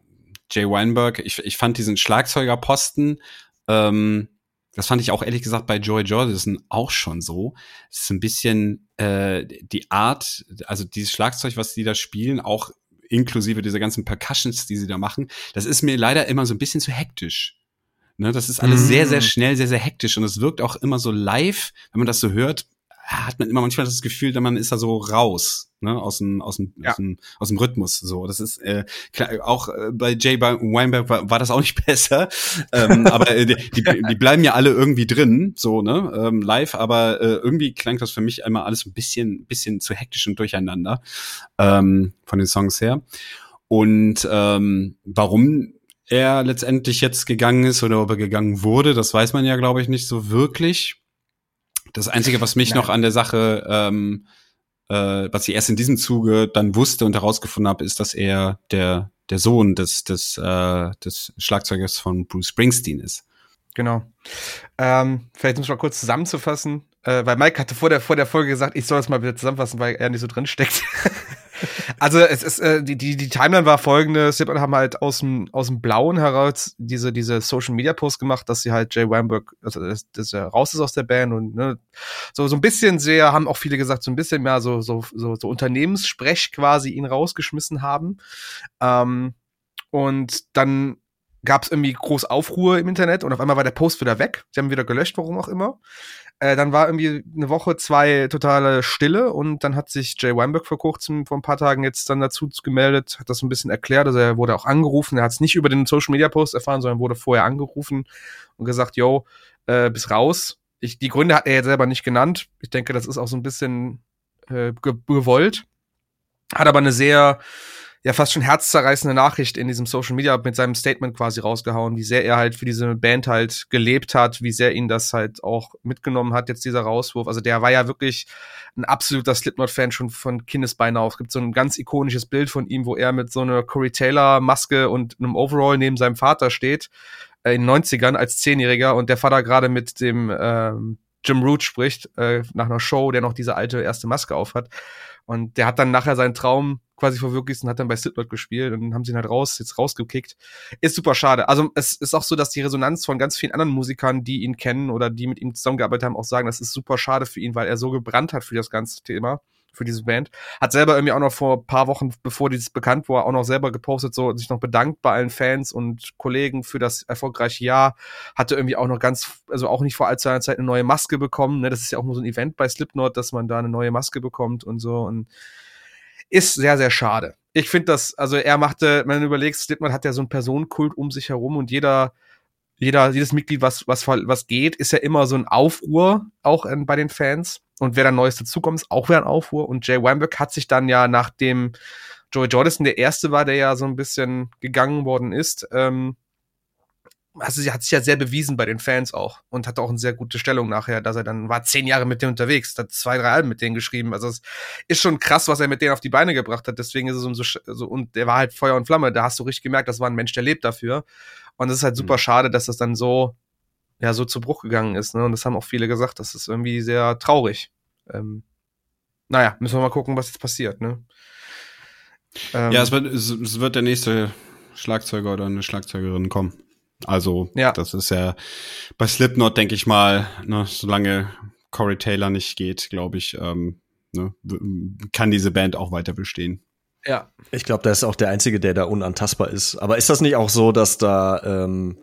Jay Weinberg, ich, ich fand diesen Schlagzeugerposten, ähm, das fand ich auch ehrlich gesagt bei Joy Jordison auch schon so. Es ist ein bisschen äh, die Art, also dieses Schlagzeug, was die da spielen, auch inklusive dieser ganzen Percussions, die sie da machen, das ist mir leider immer so ein bisschen zu hektisch. Ne, das ist alles mm. sehr, sehr schnell, sehr, sehr hektisch und es wirkt auch immer so live, wenn man das so hört, hat man immer manchmal das Gefühl, man ist da so raus, ne, aus dem aus dem ja. aus dem aus dem Rhythmus. So, das ist äh, klar, auch äh, bei Jay Weinberg war, war das auch nicht besser, ähm, aber äh, die, die, die bleiben ja alle irgendwie drin, so ne, ähm, live. Aber äh, irgendwie klang das für mich einmal alles ein bisschen bisschen zu hektisch und durcheinander ähm, von den Songs her. Und ähm, warum er letztendlich jetzt gegangen ist oder ob er gegangen wurde, das weiß man ja, glaube ich, nicht so wirklich. Das Einzige, was mich Nein. noch an der Sache, ähm, äh, was ich erst in diesem Zuge dann wusste und herausgefunden habe, ist, dass er der der Sohn des des äh, des Schlagzeugers von Bruce Springsteen ist. Genau. Ähm, vielleicht um es mal kurz zusammenzufassen, äh, weil Mike hatte vor der vor der Folge gesagt, ich soll es mal wieder zusammenfassen, weil er nicht so drin steckt. Also es ist äh, die die die Timeline war folgende: Slipknot haben halt aus dem aus dem Blauen heraus diese diese Social Media Post gemacht, dass sie halt Jay Weinberg, also dass, dass er raus ist aus der Band und ne, so so ein bisschen sehr, haben auch viele gesagt, so ein bisschen mehr so so so, so Unternehmenssprech quasi ihn rausgeschmissen haben. Ähm, und dann gab es irgendwie groß Aufruhr im Internet und auf einmal war der Post wieder weg. Sie haben ihn wieder gelöscht, warum auch immer. Äh, dann war irgendwie eine Woche, zwei totale Stille und dann hat sich Jay Weinberg vor kurzem, vor ein paar Tagen jetzt dann dazu gemeldet, hat das ein bisschen erklärt, also er wurde auch angerufen, er hat es nicht über den Social Media Post erfahren, sondern wurde vorher angerufen und gesagt, yo, äh, bis raus. Ich, die Gründe hat er jetzt selber nicht genannt. Ich denke, das ist auch so ein bisschen äh, ge- gewollt. Hat aber eine sehr, ja, fast schon herzzerreißende Nachricht in diesem Social Media mit seinem Statement quasi rausgehauen, wie sehr er halt für diese Band halt gelebt hat, wie sehr ihn das halt auch mitgenommen hat, jetzt dieser Rauswurf. Also der war ja wirklich ein absoluter Slipknot-Fan schon von Kindesbeinen auf. Es gibt so ein ganz ikonisches Bild von ihm, wo er mit so einer Corey Taylor-Maske und einem Overall neben seinem Vater steht, äh, in den neunzigern als Zehnjähriger und der Vater gerade mit dem ähm, Jim Root spricht, äh, nach einer Show, der noch diese alte erste Maske aufhat. Und der hat dann nachher seinen Traum quasi verwirklicht und hat dann bei Slipknot gespielt und haben sie ihn halt raus, jetzt rausgekickt. Ist super schade. Also es ist auch so, dass die Resonanz von ganz vielen anderen Musikern, die ihn kennen oder die mit ihm zusammengearbeitet haben, auch sagen, das ist super schade für ihn, weil er so gebrannt hat für das ganze Thema, für diese Band. Hat selber irgendwie auch noch vor ein paar Wochen, bevor dieses bekannt war, auch noch selber gepostet, so sich noch bedankt bei allen Fans und Kollegen für das erfolgreiche Jahr. Hatte irgendwie auch noch ganz, also auch nicht vor allzu langer Zeit eine neue Maske bekommen. Ne? Das ist ja auch nur so ein Event bei Slipknot, dass man da eine neue Maske bekommt und so. Und ist sehr, sehr schade. Ich finde das, also er machte, wenn du überlegst, Slipknot hat ja so einen Personenkult um sich herum und jeder Jeder, jedes Mitglied, was, was, was geht, ist ja immer so ein Aufruhr, auch in, bei den Fans. Und wer dann Neues dazukommt, ist auch wieder ein Aufruhr. Und Jay Weinberg hat sich dann ja, nachdem Joey Jordison der Erste war, der ja so ein bisschen gegangen worden ist, ähm, also, hat sich ja sehr bewiesen bei den Fans auch. Und hatte auch eine sehr gute Stellung nachher, dass er dann war zehn Jahre mit denen unterwegs, hat zwei, drei Alben mit denen geschrieben. Also, es ist schon krass, was er mit denen auf die Beine gebracht hat. Deswegen ist es umso, so, und der war halt Feuer und Flamme. Da hast du richtig gemerkt, das war ein Mensch, der lebt dafür. Und es ist halt super schade, dass das dann so, ja, so zu Bruch gegangen ist, ne? Und das haben auch viele gesagt, das ist irgendwie sehr traurig. Ähm, naja, müssen wir mal gucken, was jetzt passiert, ne? Ähm, ja, es wird, es wird der nächste Schlagzeuger oder eine Schlagzeugerin kommen. Also, ja. Das ist ja bei Slipknot, denke ich mal, ne, solange Corey Taylor nicht geht, glaube ich, ähm, ne, kann diese Band auch weiter bestehen. Ja. Ich glaube, der ist auch der Einzige, der da unantastbar ist. Aber ist das nicht auch so, dass da, ähm,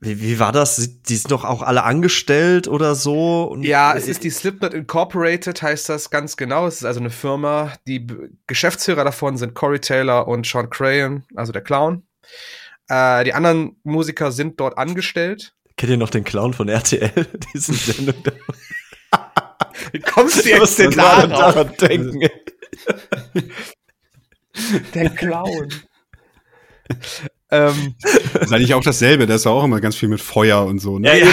wie, wie war das? Die sind doch auch alle angestellt oder so? Und ja, es ist die Slipknot Incorporated, heißt das ganz genau. Es ist also eine Firma. Die Geschäftsführer davon sind Corey Taylor und Shawn Crahan, also der Clown. Äh, die anderen Musiker sind dort angestellt. Kennt ihr noch den Clown von R T L? Diesen Sendung da. Wie kommst du jetzt denn da daran denken? Der Clown. ähm, das ist eigentlich auch dasselbe, der ist ja auch immer ganz viel mit Feuer und so, ne? Ja, ja.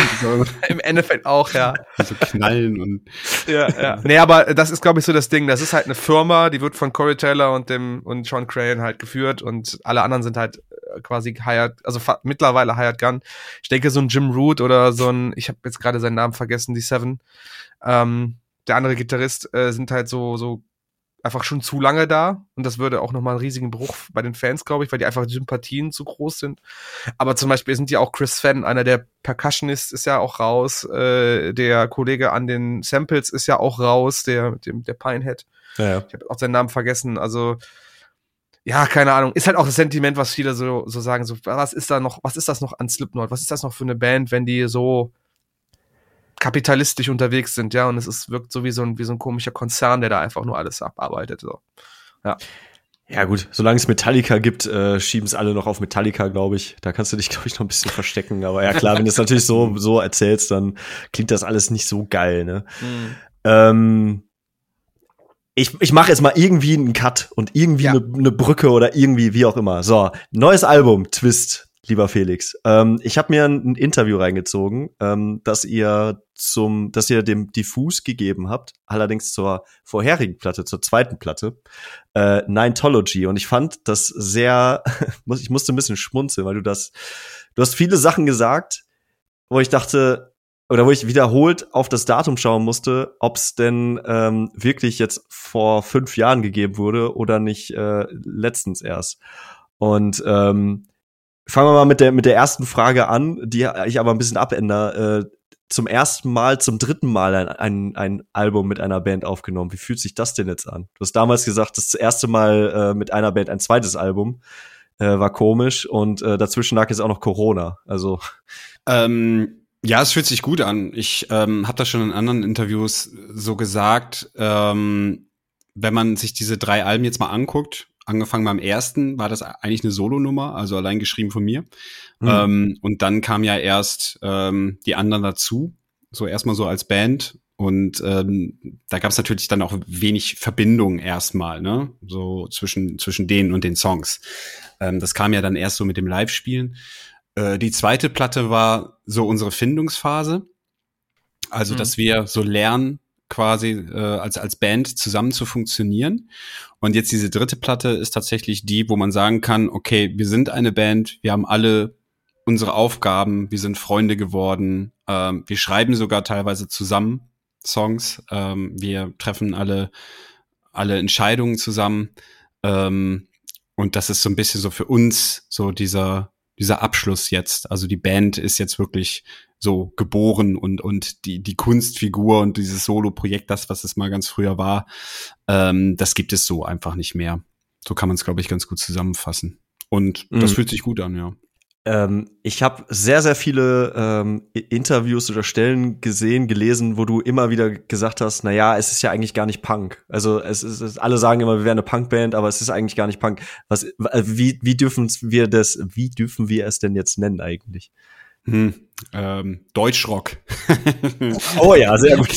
Im Endeffekt auch, ja. So knallen und. Ja, ja. Nee, aber das ist, glaube ich, so das Ding. Das ist halt eine Firma, die wird von Corey Taylor und dem und Shawn Crahan halt geführt und alle anderen sind halt quasi hired, also fa- mittlerweile hired gun. Ich denke, so ein Jim Root oder so ein, ich habe jetzt gerade seinen Namen vergessen, die Seven, ähm, der andere Gitarrist, äh, sind halt so, so einfach schon zu lange da und das würde auch nochmal einen riesigen Bruch bei den Fans, glaube ich, weil die einfach die Sympathien zu groß sind. Aber zum Beispiel sind ja auch Chris Fenn, einer der Percussionists, ist ja auch raus, äh, der Kollege an den Samples ist ja auch raus, der dem der Pinehead. Ja, ja. Ich habe auch seinen Namen vergessen, also ja, keine Ahnung. Ist halt auch das Sentiment, was viele so, so sagen, so, was ist da noch, was ist das noch an Slipknot? Was ist das noch für eine Band, wenn die so kapitalistisch unterwegs sind, ja, und es ist, wirkt so wie so ein, wie so ein komischer Konzern, der da einfach nur alles abarbeitet, so. Ja. Ja, gut, solange es Metallica gibt, äh, schieben es alle noch auf Metallica, glaube ich. Da kannst du dich, glaube ich, noch ein bisschen verstecken, aber ja, klar, wenn du es natürlich so, so erzählst, dann klingt das alles nicht so geil, ne? Mhm. Ähm, ich, ich mache jetzt mal irgendwie einen Cut und irgendwie eine, ja, ne Brücke oder irgendwie, wie auch immer. So, neues Album, Twist. Lieber Felix, ähm, ich habe mir ein Interview reingezogen, ähm, das ihr zum, das ihr dem Diffus gegeben habt, allerdings zur vorherigen Platte, zur zweiten Platte, äh, Nintology. Und ich fand das sehr, ich musste ein bisschen schmunzeln, weil du das, du hast viele Sachen gesagt, wo ich dachte, oder wo ich wiederholt auf das Datum schauen musste, ob es denn ähm, wirklich jetzt vor fünf Jahren gegeben wurde oder nicht äh, letztens erst. Und ähm, fangen wir mal mit der mit der ersten Frage an, die ich aber ein bisschen abändere. Äh, zum ersten Mal, zum dritten Mal ein, ein ein Album mit einer Band aufgenommen. Wie fühlt sich das denn jetzt an? Du hast damals gesagt, das erste Mal äh, mit einer Band ein zweites Album äh, war komisch und äh, dazwischen lag jetzt auch noch Corona. Also ähm, ja, es fühlt sich gut an. Ich ähm, habe das schon in anderen Interviews so gesagt. Ähm, wenn man sich diese drei Alben jetzt mal anguckt. Angefangen beim ersten war das eigentlich eine Solonummer, also allein geschrieben von mir. Mhm. Ähm, und dann kam ja erst ähm, die anderen dazu, so erstmal so als Band. Und ähm, da gab es natürlich dann auch wenig Verbindung erstmal, ne, so zwischen zwischen denen und den Songs. Ähm, das kam ja dann erst so mit dem Live-Spielen. Äh, die zweite Platte war so unsere Findungsphase, also mhm. dass wir so lernen, quasi äh, als als Band zusammen zu funktionieren. Und jetzt diese dritte Platte ist tatsächlich die, wo man sagen kann, okay, wir sind eine Band, wir haben alle unsere Aufgaben, wir sind Freunde geworden, ähm, wir schreiben sogar teilweise zusammen Songs, ähm, wir treffen alle, alle Entscheidungen zusammen, ähm, und das ist so ein bisschen so für uns so dieser, dieser Abschluss jetzt. Also die Band ist jetzt wirklich so geboren und, und die, die Kunstfigur und dieses Solo-Projekt, das, was es mal ganz früher war, ähm, das gibt es so einfach nicht mehr. So kann man es, glaube ich, ganz gut zusammenfassen. Und das mhm. fühlt sich gut an, ja. Ähm, ich habe sehr, sehr viele ähm, Interviews oder Stellen gesehen, gelesen, wo du immer wieder gesagt hast, na ja, es ist ja eigentlich gar nicht Punk. Also es ist, es, alle sagen immer, wir wären eine Punkband, aber es ist eigentlich gar nicht Punk. Was, wie, wie dürfen wir das, wie dürfen wir es denn jetzt nennen eigentlich? Hm, ähm, Deutschrock. Oh ja, sehr gut.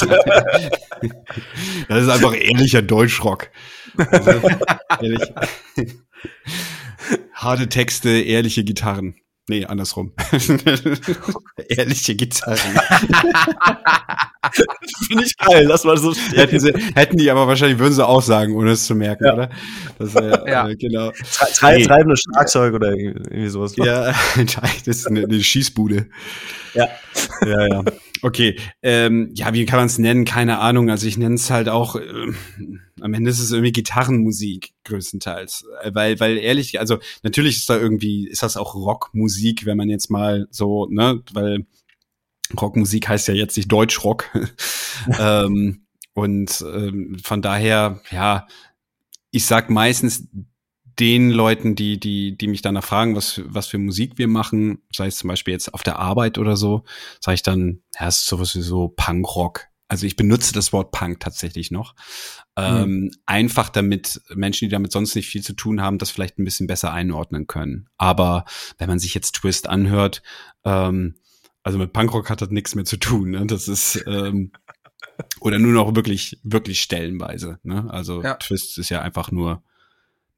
Das ist einfach ehrlicher Deutschrock. Also, ehrlich. Harte Texte, ehrliche Gitarren. Nee, andersrum. Ehrliche Gitarren. Finde ich geil, lass mal so stehen. Hätten, sie, hätten die aber wahrscheinlich, würden sie auch sagen, ohne es zu merken, ja. Oder? Das wär, ja. Äh, genau. Tre- treibende Schlagzeug oder irgendwie sowas. Ja, das ist eine, eine Schießbude. Ja. Ja, ja. Okay, ähm, ja, wie kann man es nennen? Keine Ahnung. Also ich nenne es halt auch, äh, am Ende ist es irgendwie Gitarrenmusik größtenteils. Weil, weil ehrlich, also natürlich ist da irgendwie, ist das auch Rockmusik, wenn man jetzt mal so, ne, weil Rockmusik heißt ja jetzt nicht Deutschrock. ähm, und ähm, von daher, ja, ich sag meistens den Leuten, die, die, die mich danach fragen, was, was für Musik wir machen, sei es zum Beispiel jetzt auf der Arbeit oder so, sage ich dann, ja, es ist sowas wie so Punkrock. Also ich benutze das Wort Punk tatsächlich noch. Mhm. Ähm, einfach damit Menschen, die damit sonst nicht viel zu tun haben, das vielleicht ein bisschen besser einordnen können. Aber wenn man sich jetzt Twist anhört, ähm, also mit Punkrock hat das nichts mehr zu tun. Ne? Das ist ähm, oder nur noch wirklich, wirklich stellenweise. Ne? Also ja. Twist ist ja einfach nur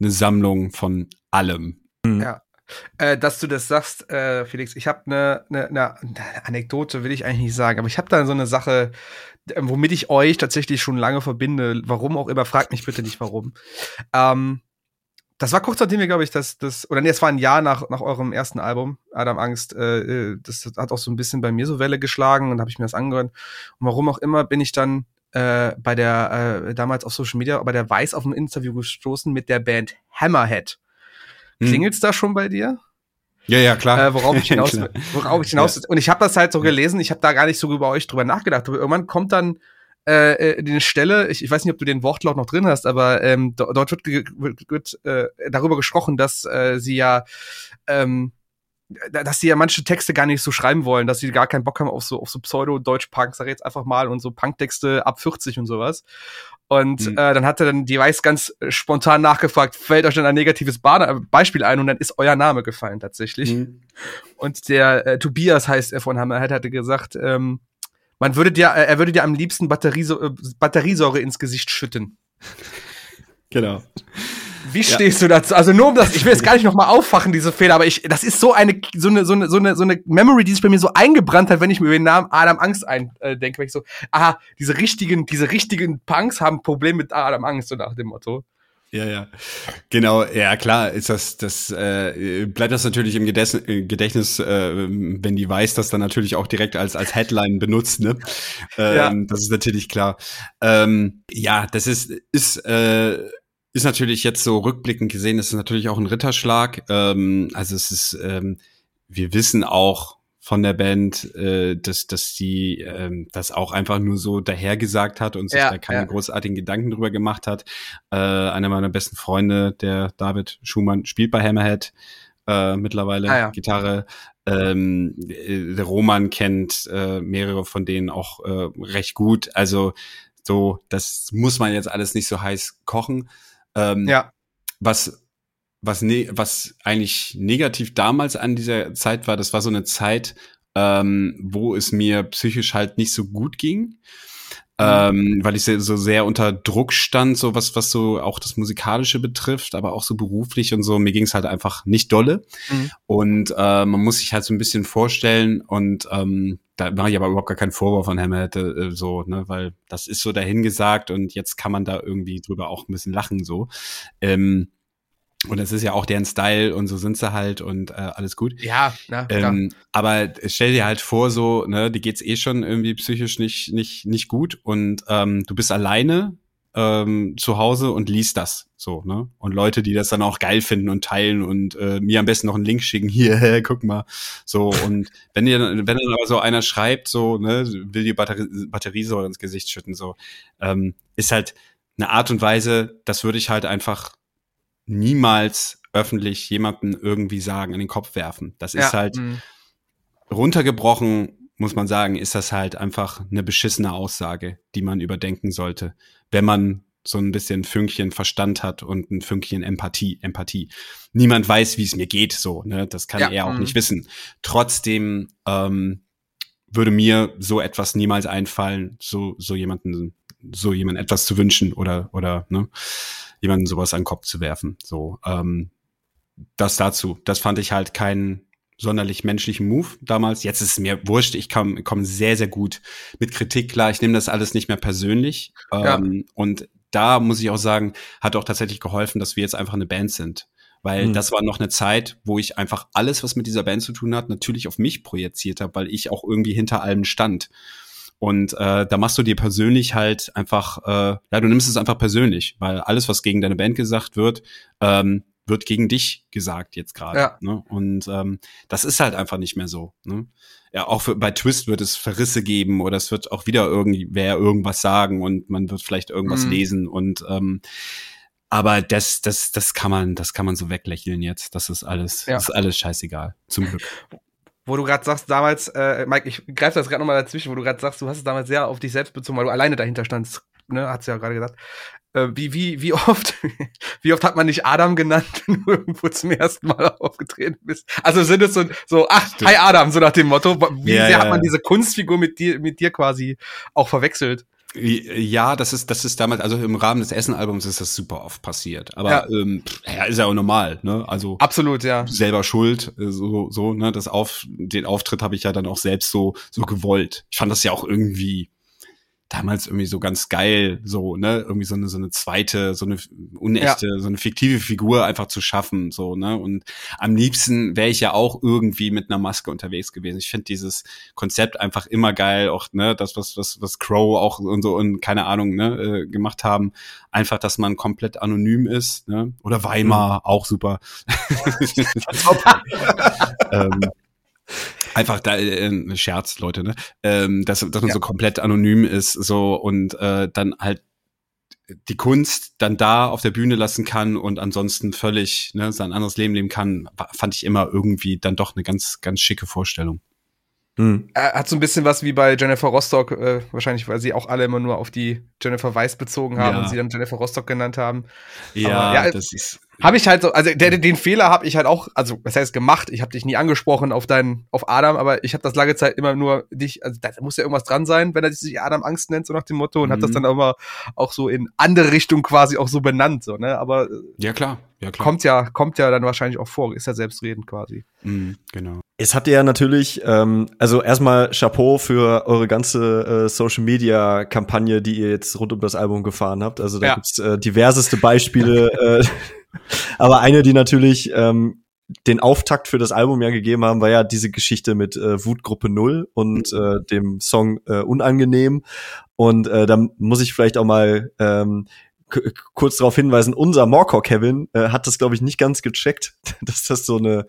eine Sammlung von allem. Ja, äh, dass du das sagst, äh, Felix, ich habe eine ne, ne Anekdote, will ich eigentlich nicht sagen, aber ich habe da so eine Sache, womit ich euch tatsächlich schon lange verbinde, warum auch immer, fragt mich bitte nicht, warum. Ähm, das war kurz nachdem wir, glaube ich, das, das oder nee, es war ein Jahr nach, nach eurem ersten Album, Adam Angst, äh, das hat auch so ein bisschen bei mir so Welle geschlagen und habe ich mir das angehört. Und warum auch immer bin ich dann Äh, bei der, äh, damals auf Social Media, bei der Weiß auf ein Interview gestoßen mit der Band Hammerhead. Klingelt's hm. da schon bei dir? Ja, ja, klar. Äh, worauf ich hinaus, klar. Worauf ich hinaus ja. Und ich habe das halt so gelesen, ich habe da gar nicht so über euch drüber nachgedacht, aber irgendwann kommt dann äh, eine Stelle, ich, ich weiß nicht, ob du den Wortlaut noch drin hast, aber ähm, dort wird, ge- wird äh, darüber gesprochen, dass äh, sie ja ähm, dass sie ja manche Texte gar nicht so schreiben wollen, dass sie gar keinen Bock haben auf so, auf so Pseudo-Deutsch-Punk, sag ich jetzt einfach mal, und so Punk-Texte ab vierzig und sowas. Und mhm. äh, dann hat er dann die Weiß ganz spontan nachgefragt, fällt euch denn ein negatives ba- Beispiel ein? Und dann ist euer Name gefallen tatsächlich. Mhm. Und der äh, Tobias heißt er von Hammerhead, hatte gesagt, ähm, man würde dir, äh, er würde dir am liebsten Batterieso- äh, Batteriesäure ins Gesicht schütten. Genau. Wie stehst ja. du dazu? Also nur um das, ich will jetzt gar nicht nochmal auffachen, diese Fehler, aber ich, das ist so eine, so eine, so eine, so eine, so eine Memory, die sich bei mir so eingebrannt hat, wenn ich mir über den Namen Adam Angst ein, äh, denke, weil ich so, aha, diese richtigen, diese richtigen Punks haben ein Problem mit Adam Angst, so nach dem Motto. Ja, ja. Genau, ja klar, ist das, das, äh, bleibt das natürlich im Gedächtnis, Gedächtnis äh, wenn die Weiß das dann natürlich auch direkt als, als Headline benutzt, ne? Ähm, ja. Das ist natürlich klar. Ähm, ja, das ist, ist, äh, Ist natürlich jetzt so rückblickend gesehen, ist es natürlich auch ein Ritterschlag. Ähm, also es ist, ähm, wir wissen auch von der Band, äh, dass dass sie ähm, das auch einfach nur so dahergesagt hat und sich ja, da keine ja. großartigen Gedanken drüber gemacht hat. Äh, einer meiner besten Freunde, der David Schumann, spielt bei Hammerhead äh, mittlerweile ah, ja. Gitarre. Ähm, der Roman kennt äh, mehrere von denen auch äh, recht gut. Also so, das muss man jetzt alles nicht so heiß kochen. Ähm, ja. Was was ne, was eigentlich negativ damals an dieser Zeit war, das war so eine Zeit, ähm, wo es mir psychisch halt nicht so gut ging, ähm, weil ich so sehr unter Druck stand, so was was so auch das Musikalische betrifft, aber auch so beruflich und so. Mir ging es halt einfach nicht dolle mhm. und äh, man muss sich halt so ein bisschen vorstellen und ähm, da mache ich aber überhaupt gar keinen Vorwurf an Hammerhead, äh, so, ne, weil das ist so dahingesagt und jetzt kann man da irgendwie drüber auch ein bisschen lachen, so. Ähm, Und das ist ja auch deren Style und so sind sie halt und äh, alles gut. Ja, na, ähm, aber stell dir halt vor, so, ne, dir geht's eh schon irgendwie psychisch nicht, nicht, nicht gut und ähm, du bist alleine ähm, zu Hause und liest das so, ne? Und Leute, die das dann auch geil finden und teilen und äh, mir am besten noch einen Link schicken, hier, guck mal. So, und wenn dir wenn dann aber so einer schreibt, so, ne, will die Batterie, Batterie so ins Gesicht schütten, so, ähm, ist halt eine Art und Weise, das würde ich halt einfach niemals öffentlich jemanden irgendwie sagen, in den Kopf werfen. Das ist ja, halt mh. runtergebrochen, muss man sagen, ist das halt einfach eine beschissene Aussage, die man überdenken sollte, wenn man so ein bisschen Fünkchen Verstand hat und ein Fünkchen Empathie. Empathie. Niemand weiß, wie es mir geht, so, ne? Das kann ja, er mh. auch nicht wissen. Trotzdem ähm, würde mir so etwas niemals einfallen, so so jemanden so jemand etwas zu wünschen oder oder ne, jemanden sowas an den Kopf zu werfen. So, ähm, das dazu. Das fand ich halt keinen sonderlich menschlichen Move damals. Jetzt ist es mir wurscht. Ich komme komm sehr, sehr gut mit Kritik klar. Ich nehme das alles nicht mehr persönlich. Ja. Ähm, und da muss ich auch sagen, hat auch tatsächlich geholfen, dass wir jetzt einfach eine Band sind. Weil mhm. das war noch eine Zeit, wo ich einfach alles, was mit dieser Band zu tun hat, natürlich auf mich projiziert habe, weil ich auch irgendwie hinter allem stand. Und äh, da machst du dir persönlich halt einfach, äh, ja, du nimmst es einfach persönlich, weil alles, was gegen deine Band gesagt wird, ähm, wird gegen dich gesagt jetzt gerade. Ja. Ne? Und ähm, das ist halt einfach nicht mehr so. Ne? Ja, auch für, bei Twist wird es Verrisse geben oder es wird auch wieder irgendwer irgendwas sagen und man wird vielleicht irgendwas mhm. lesen. Und ähm, aber das, das, das kann man, das kann man so weglächeln jetzt. Das ist alles, ja. das ist alles scheißegal. Zum Glück. Wo du gerade sagst, damals, äh, Mike, ich greife das gerade nochmal dazwischen, wo du gerade sagst, du hast es damals sehr auf dich selbst bezogen, weil du alleine dahinter standst, ne, hat's ja gerade gesagt. Äh, wie, wie, wie oft, wie oft hat man dich Adam genannt, wenn du irgendwo zum ersten Mal aufgetreten bist? Also sind es so, so ach, Stimmt. hi Adam, so nach dem Motto, wie ja, sehr ja, hat man ja. diese Kunstfigur mit dir, mit dir quasi auch verwechselt? Ja, das ist, das ist damals, also im Rahmen des Essen-Albums ist das super oft passiert. Aber ja, ähm, ja ist ja auch normal, ne? Also absolut, ja. Selber schuld, so, so, ne? Das auf, den Auftritt habe ich ja dann auch selbst so, so gewollt. Ich fand das ja auch irgendwie damals irgendwie so ganz geil, so, ne? Irgendwie so eine, so eine zweite, so eine unechte, ja. so eine fiktive Figur einfach zu schaffen, so, ne? Und am liebsten wäre ich ja auch irgendwie mit einer Maske unterwegs gewesen. Ich finde dieses Konzept einfach immer geil, auch, ne? Das, was, was, was Crow auch und so und keine Ahnung, ne? Äh, gemacht haben. Einfach, dass man komplett anonym ist, ne? Oder Weimar, mhm. auch super. ähm, Einfach da äh, ein Scherz, Leute, ne? Ähm, dass, dass man ja. so komplett anonym ist, so und äh, dann halt die Kunst dann da auf der Bühne lassen kann und ansonsten völlig, ne, sein anderes Leben leben kann, fand ich immer irgendwie dann doch eine ganz, ganz schicke Vorstellung. Hm. Hat so ein bisschen was wie bei Jennifer Rostock, äh, wahrscheinlich, weil sie auch alle immer nur auf die Jennifer Weiss bezogen haben ja. und sie dann Jennifer Rostock genannt haben. Ja, aber, ja das ist. Habe ich halt so, also der, den Fehler habe ich halt auch, also was heißt gemacht, ich habe dich nie angesprochen auf deinen, auf Adam, aber ich habe das lange Zeit immer nur dich, also da muss ja irgendwas dran sein, wenn er sich Adam Angst nennt, so nach dem Motto, und mhm. hat das dann auch immer auch so in andere Richtung quasi auch so benannt, so, ne, aber ja klar, ja klar. Kommt ja, kommt ja dann wahrscheinlich auch vor, ist ja selbstredend quasi. Mhm, genau. Es habt ihr natürlich, ähm, also erstmal Chapeau für eure ganze äh, Social-Media-Kampagne, die ihr jetzt rund um das Album gefahren habt, also da ja. gibt's äh, diverseste Beispiele, äh, aber eine, die natürlich ähm, den Auftakt für das Album ja gegeben haben, war ja diese Geschichte mit äh, Wutgruppe null und äh, dem Song äh, Unangenehm. Und äh, da muss ich vielleicht auch mal ähm, k- kurz darauf hinweisen, unser Morkor Kevin äh, hat das, glaube ich, nicht ganz gecheckt, dass das so eine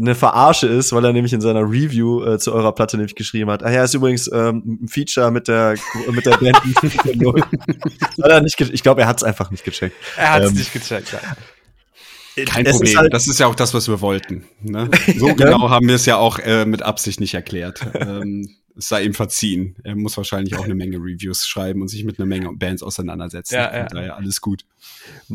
eine Verarsche ist, weil er nämlich in seiner Review äh, zu eurer Platte nämlich geschrieben hat, ah ja, ist übrigens ähm, ein Feature mit der mit der Band. Hat er nicht ge- ich glaube, er hat es einfach nicht gecheckt. Er hat es ähm, nicht gecheckt, ja. Kein es Problem, ist halt das ist ja auch das, was wir wollten. Ne? So genau haben wir es ja auch äh, mit Absicht nicht erklärt. Ähm, es sei ihm verziehen. Er muss wahrscheinlich auch eine Menge Reviews schreiben und sich mit einer Menge Bands auseinandersetzen. Ja, ja. Daher alles gut.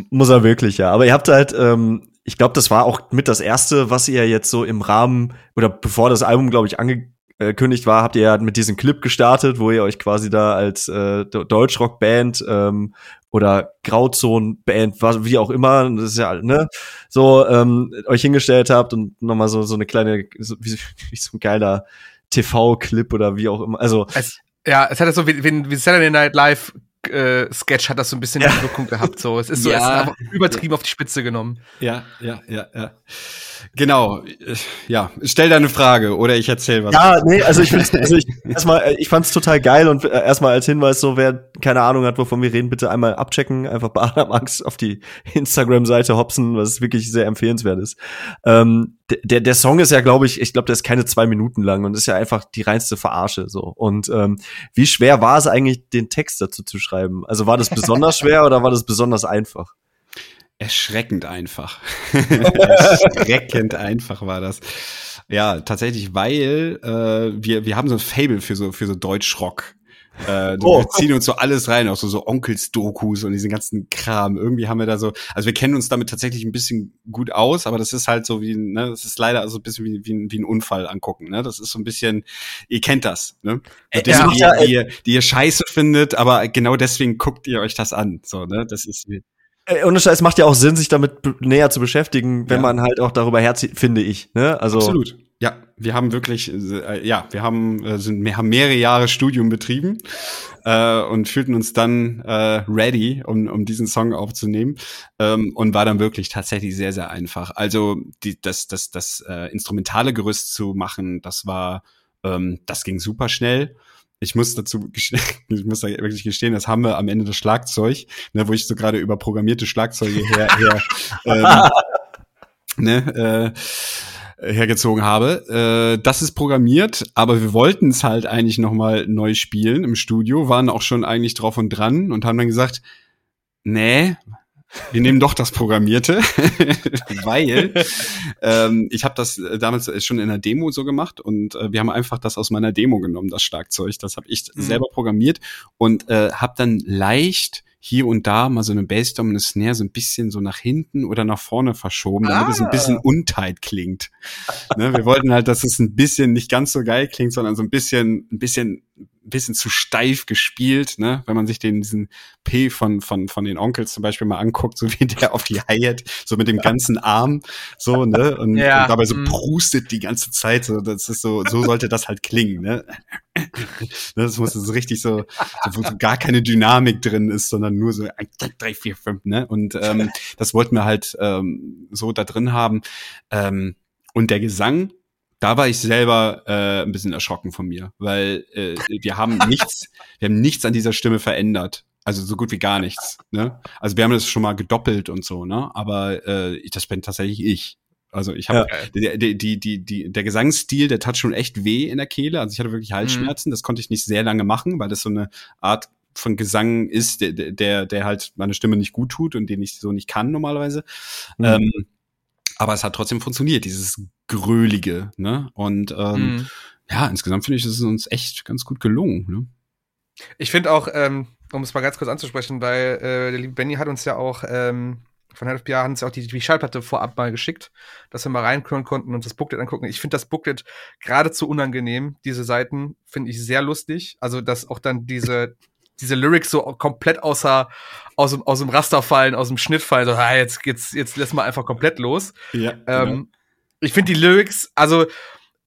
Muss er wirklich, ja. Aber ihr habt halt ähm, ich glaube, das war auch mit das Erste, was ihr jetzt so im Rahmen, oder bevor das Album, glaube ich, angekündigt war, habt ihr ja mit diesem Clip gestartet, wo ihr euch quasi da als äh, Deutschrock-Band ähm, oder Grauzone-Band, wie auch immer, das ist ja, ne, so ähm, euch hingestellt habt und nochmal so so eine kleine, so, wie, wie so ein geiler T V-Clip oder wie auch immer. Also es, ja, es hat so wie, wie Saturday Night Live äh, Sketch hat das so ein bisschen ja. die Wirkung gehabt. So. Es ist so, ja. es ist einfach übertrieben ja. auf die Spitze genommen. Ja, ja, ja, ja. Genau. Ja, stell deine Frage oder ich erzähle was. Ja, nee, also ich find's, also ich, erstmal, ich fand's total geil und erstmal als Hinweis, so wer keine Ahnung hat, wovon wir reden, bitte einmal abchecken, einfach bei Adam Angst auf die Instagram-Seite hopsen, was wirklich sehr empfehlenswert ist. Ähm, der, der Song ist ja, glaube ich, ich glaube, der ist keine zwei Minuten lang und ist ja einfach die reinste Verarsche, so. Und ähm, wie schwer war es eigentlich, den Text dazu zu schreiben? Also war das besonders schwer oder war das besonders einfach? Erschreckend einfach. Erschreckend einfach war das. Ja, tatsächlich, weil äh, wir wir haben so ein Fable für so für so Deutschrock. Äh, oh. Wir ziehen uns so alles rein, auch so, so Onkels-Dokus und diesen ganzen Kram. Irgendwie haben wir da so, also wir kennen uns damit tatsächlich ein bisschen gut aus, aber das ist halt so wie, ne, das ist leider so ein bisschen wie, wie, wie ein Unfall angucken, ne, das ist so ein bisschen, ihr kennt das, ne, äh, Dinge, ja, die, ja, die, ihr, die ihr scheiße findet, aber genau deswegen guckt ihr euch das an, so, ne, das ist und es macht ja auch Sinn, sich damit b- näher zu beschäftigen, wenn ja. man halt auch darüber herzieht, finde ich, ne, also. Absolut. Ja, wir haben wirklich, äh, ja, wir haben, sind, wir haben mehrere Jahre Studium betrieben äh, und fühlten uns dann äh, ready, um, um diesen Song aufzunehmen ähm, und war dann wirklich tatsächlich sehr, sehr einfach. Also die, das, das, das äh, instrumentale Gerüst zu machen, das war, ähm, das ging super schnell. Ich muss dazu, ich muss da wirklich gestehen, das haben wir am Ende das Schlagzeug, ne, wo ich so gerade über programmierte Schlagzeuge her, her ähm, ne, äh, hergezogen habe. Äh, das ist programmiert, aber wir wollten es halt eigentlich nochmal neu spielen im Studio, waren auch schon eigentlich drauf und dran und haben dann gesagt, nee, wir nehmen doch das Programmierte, weil ähm, ich habe das damals schon in einer Demo so gemacht und äh, wir haben einfach das aus meiner Demo genommen, das Schlagzeug. Das habe ich mhm. selber programmiert und äh, habe dann leicht hier und da mal so eine Bassdrum und eine Snare so ein bisschen so nach hinten oder nach vorne verschoben, damit ah. es ein bisschen untight klingt. Ne, wir wollten halt, dass es ein bisschen nicht ganz so geil klingt, sondern so ein bisschen, ein bisschen, ein bisschen zu steif gespielt, ne? Wenn man sich den, diesen P von, von, von den Onkels zum Beispiel mal anguckt, so wie der auf die Hi-Hat, so mit dem ganzen Arm, so, ne? Und, ja. und dabei so prustet die ganze Zeit, so, das ist so, so sollte das halt klingen, ne? Das muss das richtig so, so, wo gar keine Dynamik drin ist, sondern nur so ein, drei, vier, fünf, ne? Und, ähm, das wollten wir halt, ähm, so da drin haben, ähm, und der Gesang, da war ich selber äh, ein bisschen erschrocken von mir, weil äh, wir haben nichts, wir haben nichts an dieser Stimme verändert. Also so gut wie gar nichts. Ne? Also wir haben das schon mal gedoppelt und so, ne? Aber äh, ich, das bin tatsächlich ich. Also ich habe ja. die, die, die, die, der Gesangsstil, der tat schon echt weh in der Kehle. Also ich hatte wirklich Halsschmerzen. Mhm. Das konnte ich nicht sehr lange machen, weil das so eine Art von Gesang ist, der, der, der halt meine Stimme nicht gut tut und den ich so nicht kann normalerweise. Mhm. Ähm, aber es hat trotzdem funktioniert, dieses Grölige, ne? Und ähm, mhm. ja, insgesamt finde ich, es ist uns echt ganz gut gelungen. Ne? Ich finde auch, ähm, um es mal ganz kurz anzusprechen, weil äh, der liebe Benny hat uns ja auch ähm, von Head of P R hat uns ja auch die, die Schallplatte vorab mal geschickt, dass wir mal reinhören konnten und das Booklet angucken. Ich finde das Booklet geradezu unangenehm. Diese Seiten finde ich sehr lustig. Also, dass auch dann diese diese Lyrics so komplett außer, aus dem, aus dem Raster fallen, aus dem Schnitt fallen, so, ah, jetzt, jetzt, jetzt lässt man einfach komplett los. Ja, ähm, genau. Ich finde die Lyrics, also,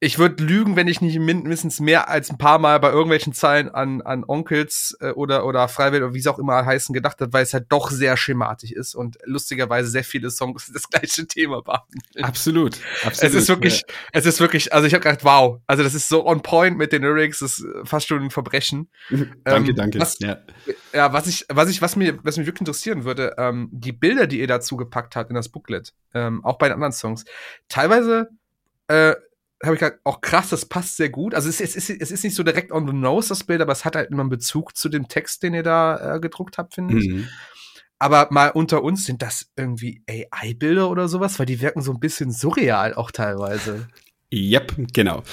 ich würde lügen, wenn ich nicht mindestens mehr als ein paar Mal bei irgendwelchen Zeilen an, an Onkels äh, oder, oder Freiwild oder wie es auch immer heißen gedacht hat, weil es halt doch sehr schematisch ist und lustigerweise sehr viele Songs das gleiche Thema behandeln. Absolut, absolut. Es ist wirklich, ja. es ist wirklich, also ich habe gedacht, wow, also das ist so on point mit den Lyrics, das ist fast schon ein Verbrechen. danke, ähm, danke. Was, ja, ja was, ich, was ich, was mir, was mich wirklich interessieren würde, ähm, die Bilder, die ihr dazu gepackt habt in das Booklet, ähm, auch bei den anderen Songs, teilweise, äh, habe ich gesagt, auch krass, das passt sehr gut. Also es, es, es, es ist nicht so direkt on the nose, das Bild, aber es hat halt immer einen Bezug zu dem Text, den ihr da äh, gedruckt habt, finde ich. Mhm. Aber mal unter uns, sind das irgendwie A I-Bilder oder sowas? Weil die wirken so ein bisschen surreal auch teilweise. Yep, genau.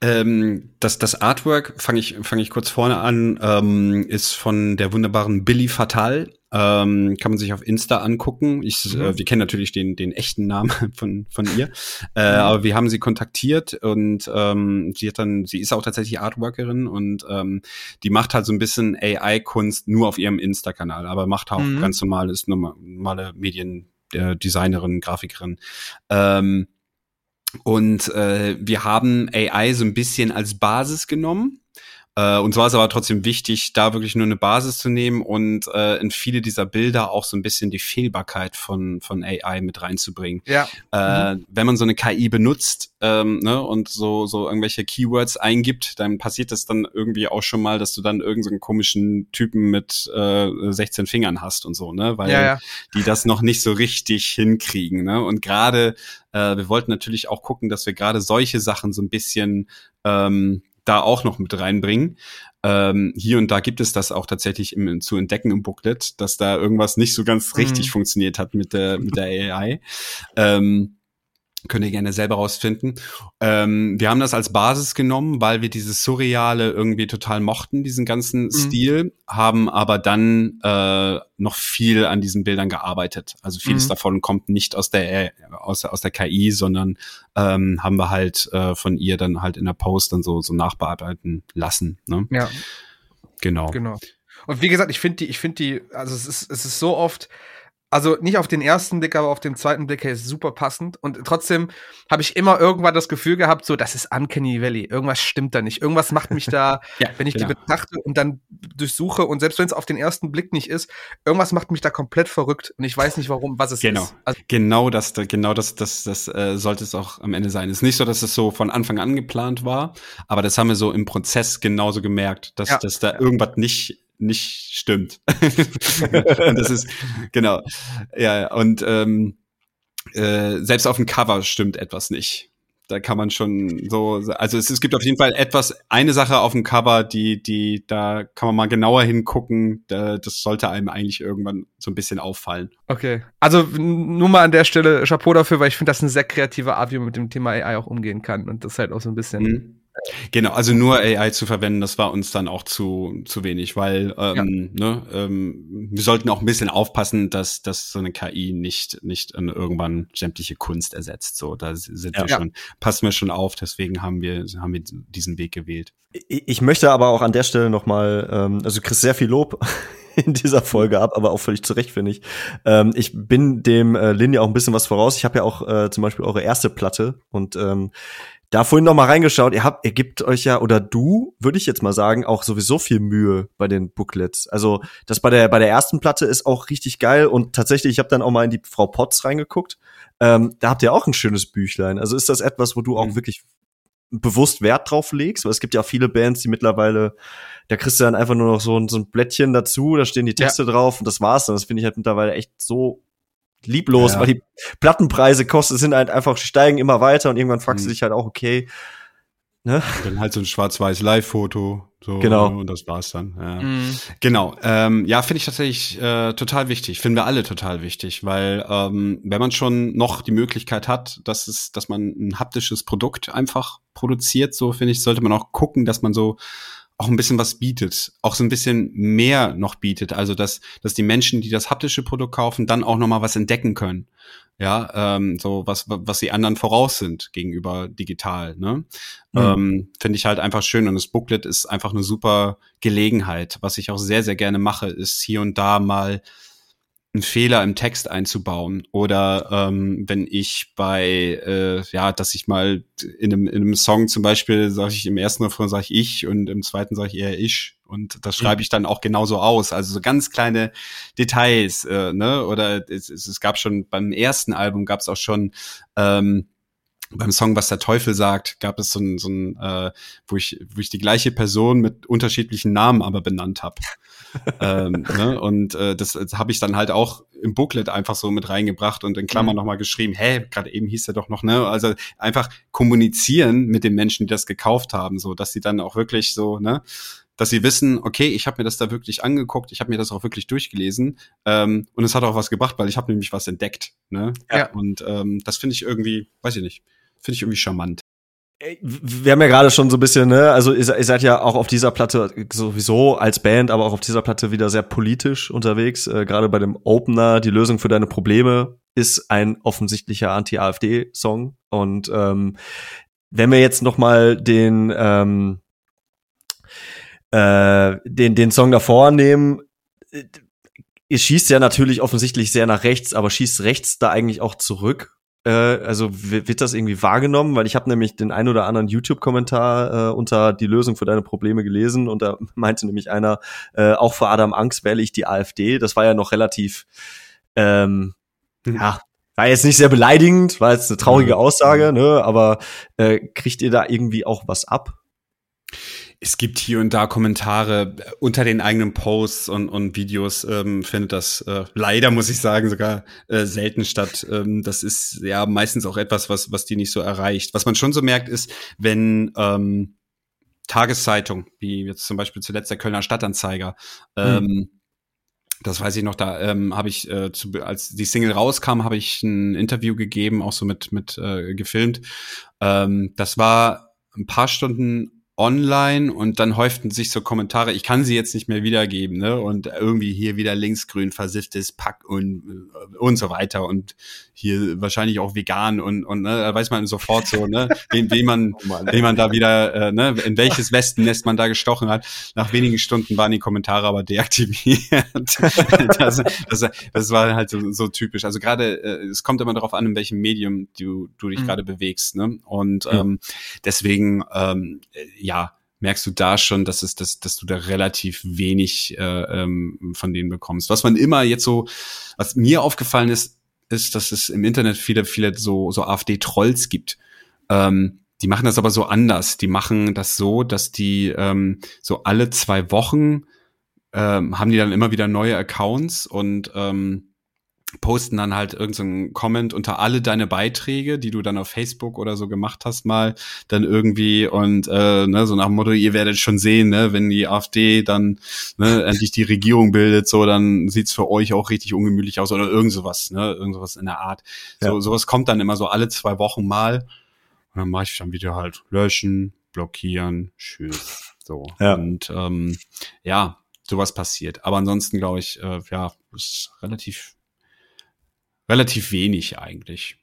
Ähm, das, das Artwork, fange ich, fang ich kurz vorne an, ähm, ist von der wunderbaren Billy Fatal. Ähm, kann man sich auf Insta angucken. Ich, mhm. äh, wir kennen natürlich den, den echten Namen von, von ihr. Äh, mhm. Aber wir haben sie kontaktiert und ähm, sie hat dann, sie ist auch tatsächlich Artworkerin und ähm, die macht halt so ein bisschen A I-Kunst nur auf ihrem Insta-Kanal, aber macht auch mhm. ganz normales, normale Medien-Designerin, Grafikerin. Ähm, und äh, wir haben A I so ein bisschen als Basis genommen Äh, und zwar ist aber trotzdem wichtig, da wirklich nur eine Basis zu nehmen und äh, in viele dieser Bilder auch so ein bisschen die Fehlbarkeit von von A I mit reinzubringen. Ja. Äh, mhm. Wenn man so eine K I benutzt ähm, ne, und so so irgendwelche Keywords eingibt, dann passiert das dann irgendwie auch schon mal, dass du dann irgendeinen komischen Typen mit äh, sechzehn Fingern hast und so, ne, weil ja, ja. die das noch nicht so richtig hinkriegen. Ne? Und gerade, äh, wir wollten natürlich auch gucken, dass wir gerade solche Sachen so ein bisschen ähm, da auch noch mit reinbringen. Ähm, hier und da gibt es das auch tatsächlich im, zu entdecken im Booklet, dass da irgendwas nicht so ganz richtig mhm. funktioniert hat mit der mit der A I. Ähm, könnt ihr gerne selber rausfinden. Ähm, wir haben das als Basis genommen, weil wir dieses Surreale irgendwie total mochten, diesen ganzen mhm. Stil, haben aber dann äh, noch viel an diesen Bildern gearbeitet. Also vieles mhm. davon kommt nicht aus der aus, aus der K I, sondern ähm, haben wir halt äh, von ihr dann halt in der Post dann so so nachbearbeiten lassen. Ne? Ja, genau. Genau. Und wie gesagt, ich finde die, ich finde die, also es ist es ist so oft. Also nicht auf den ersten Blick, aber auf den zweiten Blick, hey, ist super passend. Und trotzdem habe ich immer irgendwann das Gefühl gehabt, so, das ist Uncanny Valley. Irgendwas stimmt da nicht. Irgendwas macht mich da, ja, wenn ich genau. die betrachte und dann durchsuche. Und selbst wenn es auf den ersten Blick nicht ist, irgendwas macht mich da komplett verrückt. Und ich weiß nicht, warum, was es genau. ist. Also genau das, genau das, das, das äh, sollte es auch am Ende sein. Es ist nicht so, dass es so von Anfang an geplant war, aber das haben wir so im Prozess genauso gemerkt, dass, ja. dass da irgendwas nicht nicht stimmt. Das ist, genau. Ja, und ähm, äh, selbst auf dem Cover stimmt etwas nicht. Da kann man schon so, also es, es gibt auf jeden Fall etwas, eine Sache auf dem Cover, die, die, da kann man mal genauer hingucken. Da, das sollte einem eigentlich irgendwann so ein bisschen auffallen. Okay. Also nur mal an der Stelle Chapeau dafür, weil ich finde, das ist eine sehr kreative Art, wie man mit dem Thema A I auch umgehen kann. Und das halt auch so ein bisschen. Mhm. Genau, also nur A I zu verwenden, das war uns dann auch zu zu wenig, weil ähm, ja. ne, ähm, wir sollten auch ein bisschen aufpassen, dass dass so eine K I nicht nicht irgendwann sämtliche Kunst ersetzt. So, da sind ja. wir schon, passen wir schon auf. Deswegen haben wir haben wir diesen Weg gewählt. Ich, ich möchte aber auch an der Stelle noch mal, ähm, also du kriegst sehr viel Lob in dieser Folge ab, aber auch völlig zurecht, finde ich. Ähm, ich bin dem äh, Lin ja auch ein bisschen was voraus. Ich habe ja auch äh, zum Beispiel eure erste Platte und ähm, da vorhin noch mal reingeschaut, ihr habt, ihr gebt euch ja, oder du, würde ich jetzt mal sagen, auch sowieso viel Mühe bei den Booklets. Also das bei der bei der ersten Platte ist auch richtig geil und tatsächlich, ich habe dann auch mal in die Frau Potts reingeguckt, ähm, da habt ihr auch ein schönes Büchlein. Also ist das etwas, wo du auch mhm. wirklich bewusst Wert drauf legst? Weil es gibt ja viele Bands, die mittlerweile, da kriegst du dann einfach nur noch so ein, so ein Blättchen dazu, da stehen die Texte ja. drauf und das war's dann. Das finde ich halt mittlerweile echt so lieblos, ja. weil die Plattenpreise kosten, sind halt einfach, steigen immer weiter und irgendwann fragst mhm. du dich halt auch, okay, ne? Dann halt so ein schwarz-weiß Live-Foto, so, genau. und das war's dann. Ja. Mhm. Genau, ähm, ja, finde ich tatsächlich äh, total wichtig, finden wir alle total wichtig, weil ähm, wenn man schon noch die Möglichkeit hat, dass es, dass man ein haptisches Produkt einfach produziert, so finde ich, sollte man auch gucken, dass man so auch ein bisschen was bietet, auch so ein bisschen mehr noch bietet, also dass dass die Menschen, die das haptische Produkt kaufen, dann auch noch mal was entdecken können, ja, ähm, so was was die anderen voraus sind gegenüber digital, ne, mhm. ähm, finde ich halt einfach schön und das Booklet ist einfach eine super Gelegenheit, was ich auch sehr sehr gerne mache, ist hier und da mal einen Fehler im Text einzubauen oder ähm, wenn ich bei, äh, ja, dass ich mal in einem, in einem Song zum Beispiel sage ich im ersten Refrain sage ich ich und im zweiten sage ich eher ich und das schreibe ich dann auch genauso aus, also so ganz kleine Details, äh, ne, oder es, es gab schon beim ersten Album gab es auch schon, ähm, beim Song "Was der Teufel sagt" gab es so ein, so ein äh, wo ich wo ich die gleiche Person mit unterschiedlichen Namen aber benannt habe. ähm, ne? Und äh, das, das habe ich dann halt auch im Booklet einfach so mit reingebracht und in Klammern mhm. nochmal geschrieben, hey, gerade eben hieß der doch noch, ne? Also einfach kommunizieren mit den Menschen, die das gekauft haben, so dass sie dann auch wirklich so, ne, dass sie wissen, okay, ich habe mir das da wirklich angeguckt, ich habe mir das auch wirklich durchgelesen ähm, und es hat auch was gebracht, weil ich habe nämlich was entdeckt, ne? Ja. Und ähm, das finde ich irgendwie, weiß ich nicht, finde ich irgendwie charmant. Wir haben ja gerade schon so ein bisschen, ne, also ihr seid ja auch auf dieser Platte sowieso als Band, aber auch auf dieser Platte wieder sehr politisch unterwegs. Äh, gerade bei dem Opener, die Lösung für deine Probleme ist ein offensichtlicher Anti-AfD-Song. Und ähm, wenn wir jetzt noch mal den, ähm, äh, den, den Song davor nehmen, ihr schießt ja natürlich offensichtlich sehr nach rechts, aber schießt rechts da eigentlich auch zurück? äh, also w- wird das irgendwie wahrgenommen? Weil ich habe nämlich den ein oder anderen YouTube-Kommentar äh, unter die Lösung für deine Probleme gelesen und da meinte nämlich einer, äh, auch für Adam Angst wähle ich die AfD. Das war ja noch relativ, ähm, mhm. ja, war jetzt nicht sehr beleidigend, war jetzt eine traurige Aussage, ne? Aber äh, kriegt ihr da irgendwie auch was ab? Es gibt hier und da Kommentare unter den eigenen Posts und, und Videos, ähm, findet das äh, leider, muss ich sagen, sogar äh, selten statt. Ähm, das ist ja meistens auch etwas, was was die nicht so erreicht. Was man schon so merkt, ist, wenn ähm, Tageszeitung, wie jetzt zum Beispiel zuletzt der Kölner Stadtanzeiger, ähm, mhm. Das weiß ich noch, da ähm, habe ich, äh, zu, als die Single rauskam, habe ich ein Interview gegeben, auch so mit mit äh, gefilmt. Ähm, das war ein paar Stunden online und dann häuften sich so Kommentare, ich kann sie jetzt nicht mehr wiedergeben, ne? Und irgendwie hier wieder linksgrün, versifftes Pack und und so weiter und hier wahrscheinlich auch vegan und und ne, da weiß man sofort so, ne, wen, wen man oh Mann, wen man da wieder äh, ne, in welches Wespennest man da gestochen hat. Nach wenigen Stunden waren die Kommentare aber deaktiviert. das, das, das war halt so, so typisch. Also gerade äh, es kommt immer darauf an, in welchem Medium du du dich mhm. gerade bewegst, ne? Und mhm. ähm, deswegen ähm, ja, merkst du da schon, dass es, dass, dass du da relativ wenig äh, ähm, von denen bekommst. Was man immer jetzt so, was mir aufgefallen ist, ist, dass es im Internet viele, viele so, so AfD-Trolls gibt. Ähm, die machen das aber so anders. Die machen das so, dass die ähm, so alle zwei Wochen ähm, haben die dann immer wieder neue Accounts und ähm, posten dann halt irgendeinen so Comment unter alle deine Beiträge, die du dann auf Facebook oder so gemacht hast mal, dann irgendwie und äh, ne, so nach dem Motto, ihr werdet schon sehen, ne, wenn die AfD dann ne, endlich die Regierung bildet, so, dann sieht's für euch auch richtig ungemütlich aus oder irgend sowas, ne, irgend sowas in der Art. Ja. So sowas kommt dann immer so alle zwei Wochen mal und dann mache ich dann wieder halt löschen, blockieren, tschüss, so. Ja. Und ähm, ja, sowas passiert. Aber ansonsten glaube ich, äh, ja, ist relativ Relativ wenig eigentlich,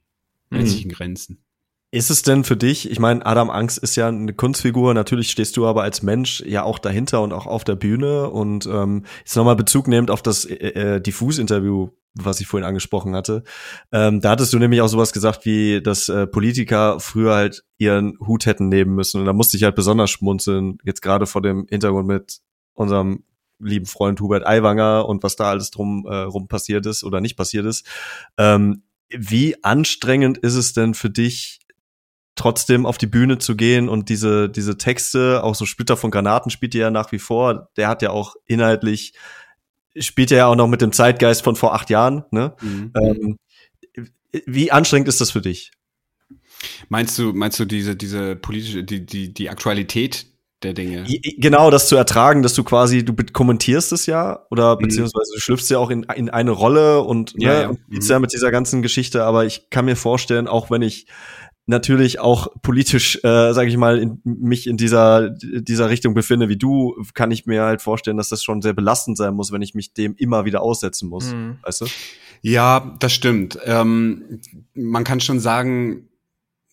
in mhm. Grenzen. Ist es denn für dich, ich meine, Adam Angst ist ja eine Kunstfigur, natürlich stehst du aber als Mensch ja auch dahinter und auch auf der Bühne und ähm, jetzt nochmal Bezug nehmend auf das äh, Diffus-Interview, was ich vorhin angesprochen hatte, ähm, da hattest du nämlich auch sowas gesagt, wie dass äh, Politiker früher halt ihren Hut hätten nehmen müssen und da musste ich halt besonders schmunzeln, jetzt gerade vor dem Hintergrund mit unserem lieben Freund Hubert Aiwanger und was da alles drum äh, rum passiert ist oder nicht passiert ist. Ähm, wie anstrengend ist es denn für dich, trotzdem auf die Bühne zu gehen und diese diese Texte, auch so Splitter von Granaten spielt ihr ja nach wie vor, der hat ja auch inhaltlich, spielt er ja auch noch mit dem Zeitgeist von vor acht Jahren, ne? Mhm. Ähm, wie anstrengend ist das für dich? Meinst du, meinst du diese diese politische, die die die Aktualität der Dinge? Genau, das zu ertragen, dass du quasi, du kommentierst es ja oder beziehungsweise du schlüpfst ja auch in, in eine Rolle und ja, ne, ja. Und geht's mhm. ja mit dieser ganzen Geschichte, aber ich kann mir vorstellen, auch wenn ich natürlich auch politisch, äh, sage ich mal, in, mich in dieser dieser Richtung befinde wie du, kann ich mir halt vorstellen, dass das schon sehr belastend sein muss, wenn ich mich dem immer wieder aussetzen muss, mhm. weißt du? Ja, das stimmt. Ähm, man kann schon sagen,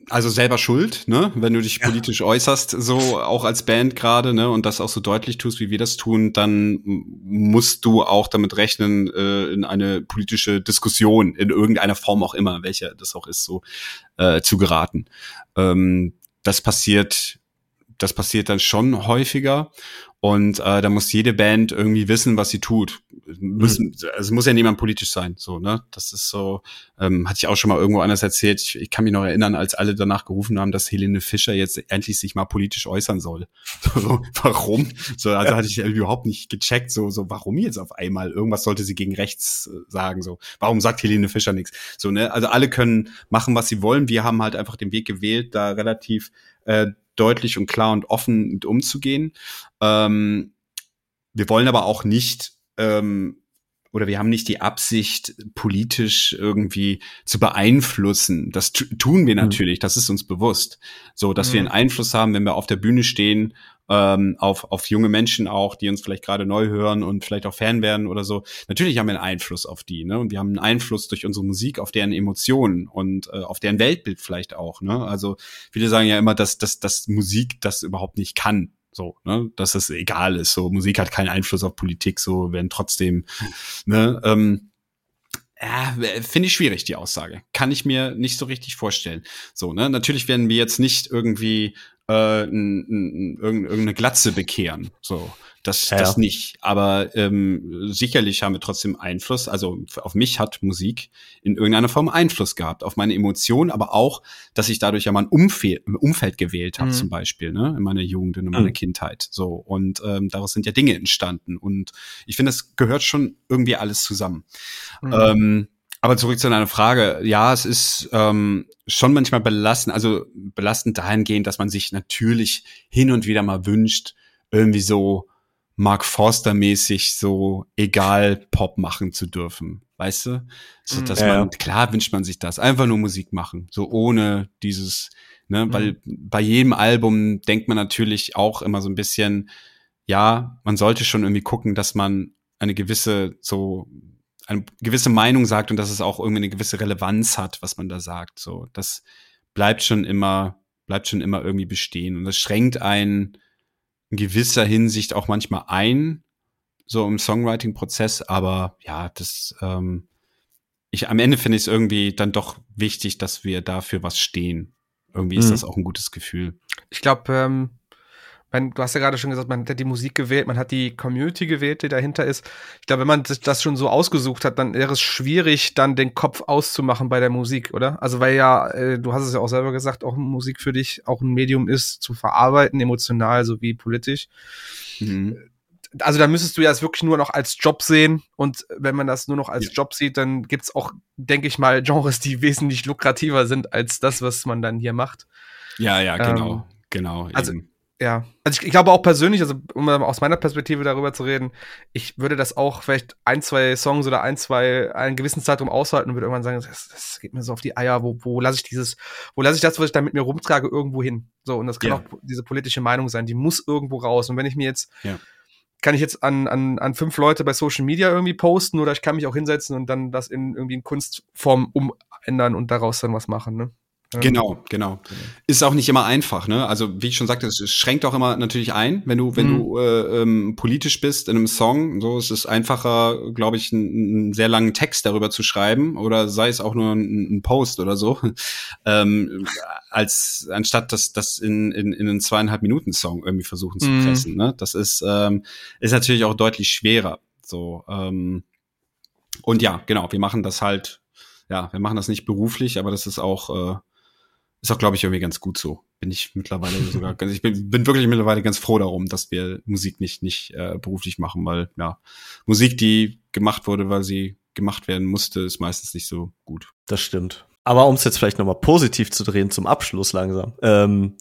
also selber schuld, ne, wenn du dich ja. politisch äußerst, so auch als Band gerade, ne, und das auch so deutlich tust, wie wir das tun, dann musst du auch damit rechnen, äh, in eine politische Diskussion, in irgendeiner Form auch immer, welche das auch ist, so äh, zu geraten. Ähm, das passiert, das passiert dann schon häufiger. Und äh, da muss jede Band irgendwie wissen, was sie tut. Müssen, mhm. also muss ja niemand politisch sein, so, ne? Das ist so, ähm, hatte ich auch schon mal irgendwo anders erzählt. Ich, ich kann mich noch erinnern, als alle danach gerufen haben, dass Helene Fischer jetzt endlich sich mal politisch äußern soll. So, so, warum? So, also ja. hatte ich überhaupt nicht gecheckt, so, so, warum jetzt auf einmal? Irgendwas sollte sie gegen rechts äh, sagen, so. Warum sagt Helene Fischer nichts? So, ne? Also alle können machen, was sie wollen. Wir haben halt einfach den Weg gewählt, da relativ äh, deutlich und klar und offen mit umzugehen. Ähm, wir wollen aber auch nicht, ähm, oder wir haben nicht die Absicht, politisch irgendwie zu beeinflussen. Das t- tun wir natürlich, mhm. das ist uns bewusst. So, dass mhm. wir einen Einfluss haben, wenn wir auf der Bühne stehen, ähm, auf, auf junge Menschen auch, die uns vielleicht gerade neu hören und vielleicht auch Fan werden oder so. Natürlich haben wir einen Einfluss auf die, ne? Und wir haben einen Einfluss durch unsere Musik auf deren Emotionen und äh, auf deren Weltbild vielleicht auch, ne? Also viele sagen ja immer, dass, dass, dass Musik das überhaupt nicht kann. So, ne, dass es egal ist. So, Musik hat keinen Einfluss auf Politik, so, wenn trotzdem, ne, ähm, Äh, finde ich schwierig, die Aussage. Kann ich mir nicht so richtig vorstellen. So, ne? Natürlich werden wir jetzt nicht irgendwie äh, n, n, irgendeine Glatze bekehren. So, das, ja, das nicht. Aber ähm, sicherlich haben wir trotzdem Einfluss. Also auf mich hat Musik in irgendeiner Form Einfluss gehabt. Auf meine Emotionen, aber auch, dass ich dadurch ja mein Umfeld, Umfeld gewählt habe, mhm. zum Beispiel, ne? In meiner Jugend, in meiner mhm. Kindheit. So, und ähm, daraus sind ja Dinge entstanden. Und ich finde, das gehört schon irgendwie alles zusammen. Mhm. Ähm, aber zurück zu deiner Frage. Ja, es ist ähm, schon manchmal belastend, also belastend dahingehend, dass man sich natürlich hin und wieder mal wünscht, irgendwie so Mark Forster-mäßig so egal Pop machen zu dürfen. Weißt du? So, dass ja. man, klar wünscht man sich das. Einfach nur Musik machen. So ohne dieses, ne, mhm. weil bei jedem Album denkt man natürlich auch immer so ein bisschen, ja, man sollte schon irgendwie gucken, dass man eine gewisse, so, eine gewisse Meinung sagt und dass es auch irgendwie eine gewisse Relevanz hat, was man da sagt. So, das bleibt schon immer, bleibt schon immer irgendwie bestehen. Und das schränkt einen in gewisser Hinsicht auch manchmal ein, so im Songwriting-Prozess, aber ja, das, ähm, ich, am Ende finde ich es irgendwie dann doch wichtig, dass wir dafür was stehen. Irgendwie mhm. ist das auch ein gutes Gefühl. Ich glaube, ähm, man, du hast ja gerade schon gesagt, man hat die Musik gewählt, man hat die Community gewählt, die dahinter ist. Ich glaube, wenn man das schon so ausgesucht hat, dann wäre es schwierig, dann den Kopf auszumachen bei der Musik, oder? Also weil ja, äh, du hast es ja auch selber gesagt, auch Musik für dich auch ein Medium ist, zu verarbeiten, emotional sowie politisch. Mhm. Also da müsstest du ja es wirklich nur noch als Job sehen. Und wenn man das nur noch als ja. Job sieht, dann gibt's auch, denke ich mal, Genres, die wesentlich lukrativer sind als das, was man dann hier macht. Ja, ja, genau. Ähm, genau. Eben. Also ja, also ich, ich glaube auch persönlich, also um aus meiner Perspektive darüber zu reden, ich würde das auch vielleicht ein, zwei Songs oder ein, zwei, einen gewissen Zeitraum aushalten und würde irgendwann sagen, das, das geht mir so auf die Eier, wo, wo lasse ich dieses, wo lasse ich das, was ich da mit mir rumtrage, irgendwo hin? So, und das kann ja. auch diese politische Meinung sein, die muss irgendwo raus. Und wenn ich mir jetzt, ja. kann ich jetzt an, an, an fünf Leute bei Social Media irgendwie posten oder ich kann mich auch hinsetzen und dann das in irgendwie in Kunstform umändern und daraus dann was machen, ne? Genau, genau. Ist auch nicht immer einfach, ne? Also wie ich schon sagte, es schränkt auch immer natürlich ein, wenn du, wenn mhm. du äh, ähm, politisch bist in einem Song. So, es ist einfacher, glaube ich, einen sehr langen Text darüber zu schreiben oder sei es auch nur ein, ein Post oder so, ähm, als anstatt das, das in in in einen zweieinhalb Minuten Song irgendwie versuchen zu pressen. Mhm. Ne? Das ist ähm, ist natürlich auch deutlich schwerer. So ähm, und ja, genau. Wir machen das halt, ja, wir machen das nicht beruflich, aber das ist auch äh, ist auch, glaube ich, irgendwie ganz gut so. Bin ich mittlerweile sogar, ich bin, bin wirklich mittlerweile ganz froh darum, dass wir Musik nicht nicht äh, beruflich machen, weil ja Musik, die gemacht wurde, weil sie gemacht werden musste, ist meistens nicht so gut. Das stimmt. Aber um es jetzt vielleicht nochmal positiv zu drehen, zum Abschluss langsam. Ähm,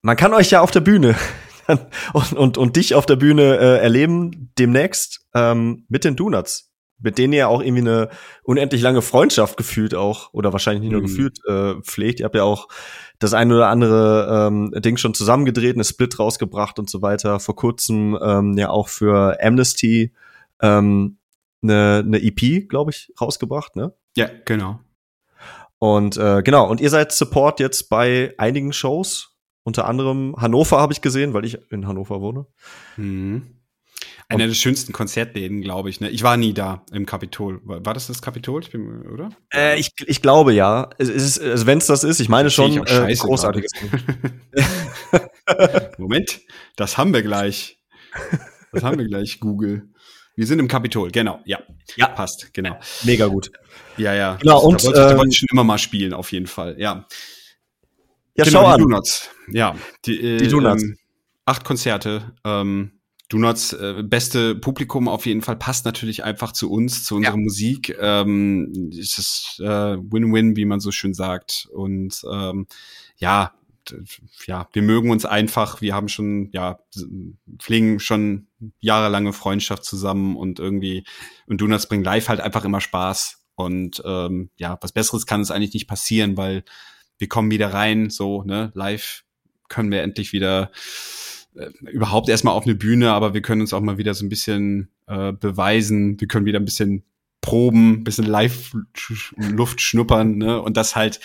man kann euch ja auf der Bühne und, und, und dich auf der Bühne äh, erleben demnächst ähm, mit den Donuts, mit denen ihr auch irgendwie eine unendlich lange Freundschaft gefühlt auch, oder wahrscheinlich nicht nur mhm. gefühlt, äh, pflegt. Ihr habt ja auch das ein oder andere ähm, Ding schon zusammengedreht, eine Split rausgebracht und so weiter. Vor kurzem ähm, ja auch für Amnesty ähm, eine, eine E P, glaube ich, rausgebracht, ne? Ja, genau. Und äh, genau, und ihr seid Support jetzt bei einigen Shows, unter anderem Hannover habe ich gesehen, weil ich in Hannover wohne. Mhm. Einer der schönsten Konzertläden, glaube ich, ne? Ich war nie da im Kapitol. War das das Kapitol, ich bin, oder? Äh, ich, ich glaube, ja. Es ist, also wenn's das ist, ich meine das schon, äh, großartig. Moment, das haben wir gleich. Das haben wir gleich, Google. Wir sind im Kapitol, genau, ja. Ja, passt, genau. Mega gut. Ja, ja. Genau, und, da wollte ich, da wollte ich schon immer mal spielen, auf jeden Fall, ja. Ja, genau, schau an. Die Donuts, ja. Die, äh, die Donuts. Ähm, acht Konzerte, ähm, Donuts, äh, beste Publikum auf jeden Fall, passt natürlich einfach zu uns, zu unserer ja. Musik. Ähm, es ist äh, Win-Win, wie man so schön sagt. Und ähm, ja, d- ja, wir mögen uns einfach. Wir haben schon, ja, pflegen schon jahrelange Freundschaft zusammen und irgendwie, und Donuts bringt live halt einfach immer Spaß. Und ähm, ja, was Besseres kann es eigentlich nicht passieren, weil wir kommen wieder rein, so, ne, live können wir endlich wieder überhaupt erstmal auf eine Bühne, aber wir können uns auch mal wieder so ein bisschen äh, beweisen, wir können wieder ein bisschen proben, ein bisschen Live-Luft schnuppern, ne? Und das halt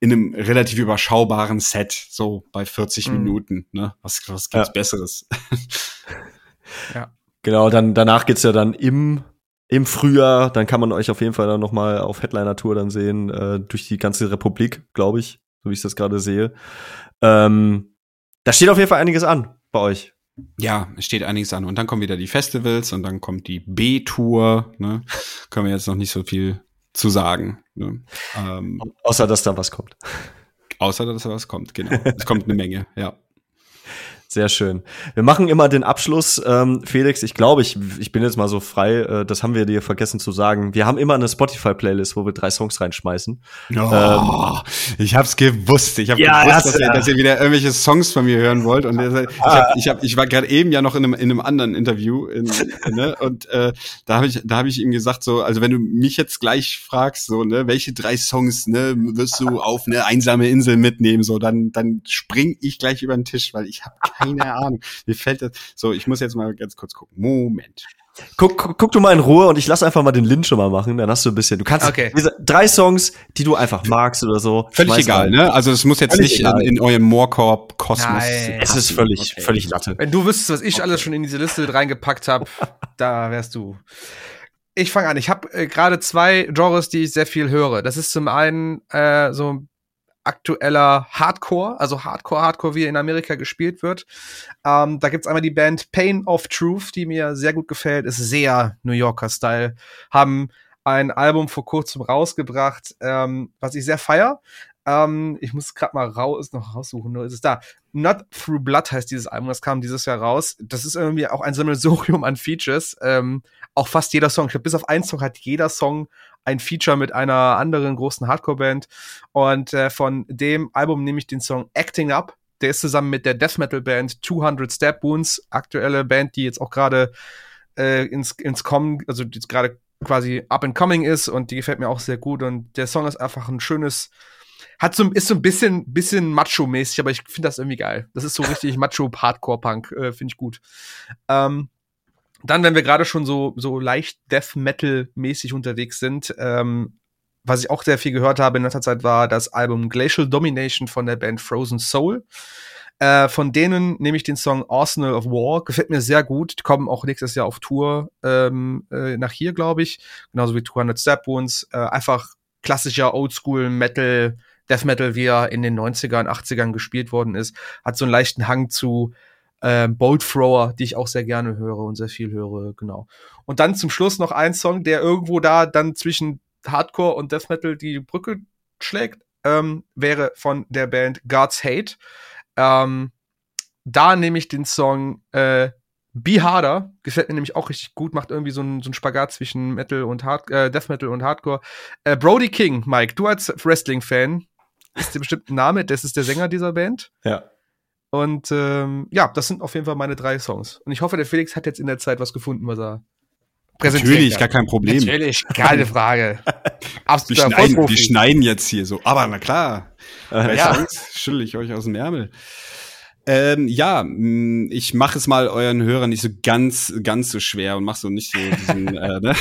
in einem relativ überschaubaren Set, so bei vierzig mhm. Minuten, ne? Was, was gibt's ja. Besseres? Ja. Genau, dann danach geht's ja dann im im Frühjahr, dann kann man euch auf jeden Fall dann nochmal auf Headliner-Tour dann sehen, äh, durch die ganze Republik, glaube ich, so wie ich das gerade sehe. Ähm, da steht auf jeden Fall einiges an bei euch. Ja, es steht einiges an. Und dann kommen wieder die Festivals und dann kommt die B-Tour. Ne? Können wir jetzt noch nicht so viel zu sagen. Ne? Ähm, außer, dass da was kommt. Außer, dass da was kommt, genau. Es kommt eine Menge, ja. Sehr schön. Wir machen immer den Abschluss, ähm, Felix. Ich glaube, ich ich bin jetzt mal so frei. Äh, das haben wir dir vergessen zu sagen. Wir haben immer eine Spotify-Playlist, wo wir drei Songs reinschmeißen. Oh, ähm, ich hab's gewusst. Ich hab ja, gewusst, dass, ja. ihr, dass ihr wieder irgendwelche Songs von mir hören wollt. Und ah. ich hab, ich hab, ich war gerade eben ja noch in einem in einem anderen Interview. In, ne? Und äh, da habe ich da habe ich ihm gesagt so, also wenn du mich jetzt gleich fragst so, ne, welche drei Songs ne wirst du auf eine einsame Insel mitnehmen so, dann dann spring ich gleich über den Tisch, weil ich habe keine Ahnung. Mir fällt das. So, ich muss jetzt mal ganz kurz gucken. Moment. Guck, guck, guck du mal in Ruhe und ich lass einfach mal den Lin schon mal machen. Dann hast du ein bisschen. Du kannst okay. drei Songs, die du einfach magst oder so. Völlig egal, mal. Ne? Also es muss jetzt völlig nicht egal. in, in eurem Moorkorb-Kosmos. Es ist völlig, okay. völlig Latte. Wenn du wüsstest, was ich okay. alles schon in diese Liste mit reingepackt habe, da wärst du. Ich fange an. Ich habe äh, gerade zwei Genres, die ich sehr viel höre. Das ist zum einen äh, so ein aktueller Hardcore, also Hardcore, Hardcore, wie er in Amerika gespielt wird. Ähm, da gibt's einmal die Band Pain of Truth, die mir sehr gut gefällt, ist sehr New Yorker-Style, haben ein Album vor kurzem rausgebracht, ähm, was ich sehr feier. Ähm, ich muss gerade mal raus, noch raussuchen, nur ist es da. Not Through Blood heißt dieses Album, das kam dieses Jahr raus. Das ist irgendwie auch ein Sammelsurium an Features. Ähm, auch fast jeder Song, ich glaube, bis auf einen Song hat jeder Song ein Feature mit einer anderen großen Hardcore-Band. Und äh, von dem Album nehme ich den Song Acting Up. Der ist zusammen mit der Death-Metal-Band two hundred Stab Wounds, aktuelle Band, die jetzt auch gerade äh, ins, ins Kommen, also jetzt gerade quasi up and coming ist. Und die gefällt mir auch sehr gut. Und der Song ist einfach ein schönes, hat so, ist so ein bisschen, bisschen macho-mäßig, aber ich finde das irgendwie geil. Das ist so richtig macho-Hardcore-Punk, äh, finde ich gut. Ähm, dann, wenn wir gerade schon so, so leicht Death-Metal-mäßig unterwegs sind, ähm, was ich auch sehr viel gehört habe in letzter Zeit, war das Album Glacial Domination von der Band Frozen Soul. Äh, von denen nehme ich den Song Arsenal of War, gefällt mir sehr gut. Die kommen auch nächstes Jahr auf Tour ähm, äh, nach hier, glaube ich. Genauso wie two hundred Stab Wounds. Äh, einfach klassischer Oldschool-Metal, Death Metal, wie er in den neunzigern, achtzigern gespielt worden ist, hat so einen leichten Hang zu äh, Bolt Thrower, die ich auch sehr gerne höre und sehr viel höre, genau. Und dann zum Schluss noch ein Song, der irgendwo da dann zwischen Hardcore und Death Metal die Brücke schlägt, ähm, wäre von der Band God's Hate. Ähm, da nehme ich den Song äh, Be Harder, gefällt mir nämlich auch richtig gut, macht irgendwie so einen so Spagat zwischen Metal und Hard- äh, Death Metal und Hardcore. Äh, Brody King, Mike, du als Wrestling-Fan, ist der bestimmte Name, das ist der Sänger dieser Band. Ja. Und ähm, ja, das sind auf jeden Fall meine drei Songs. Und ich hoffe, der Felix hat jetzt in der Zeit was gefunden, was er präsentiert. Natürlich, hat. Gar kein Problem. Natürlich, keine Frage. Absolut. Wir schneiden, wir schneiden jetzt hier so. Aber na klar, äh, ja. Songs schüttel ich euch aus dem Ärmel. Ähm, ja, ich mache es mal euren Hörern nicht so ganz ganz so schwer und mache so nicht so diesen, äh, ne?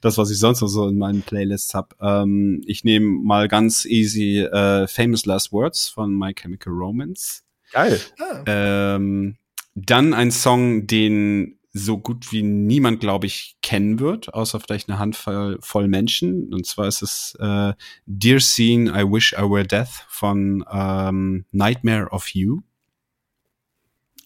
das, was ich sonst noch so in meinen Playlists hab. Ähm, ich nehme mal ganz easy äh, Famous Last Words von My Chemical Romance. Geil. Ähm, dann ein Song, den so gut wie niemand, glaube ich, kennen wird, außer vielleicht eine Handvoll voll Menschen. Und zwar ist es äh, Dear Scene, I Wish I Were Death von ähm, Nightmare of You.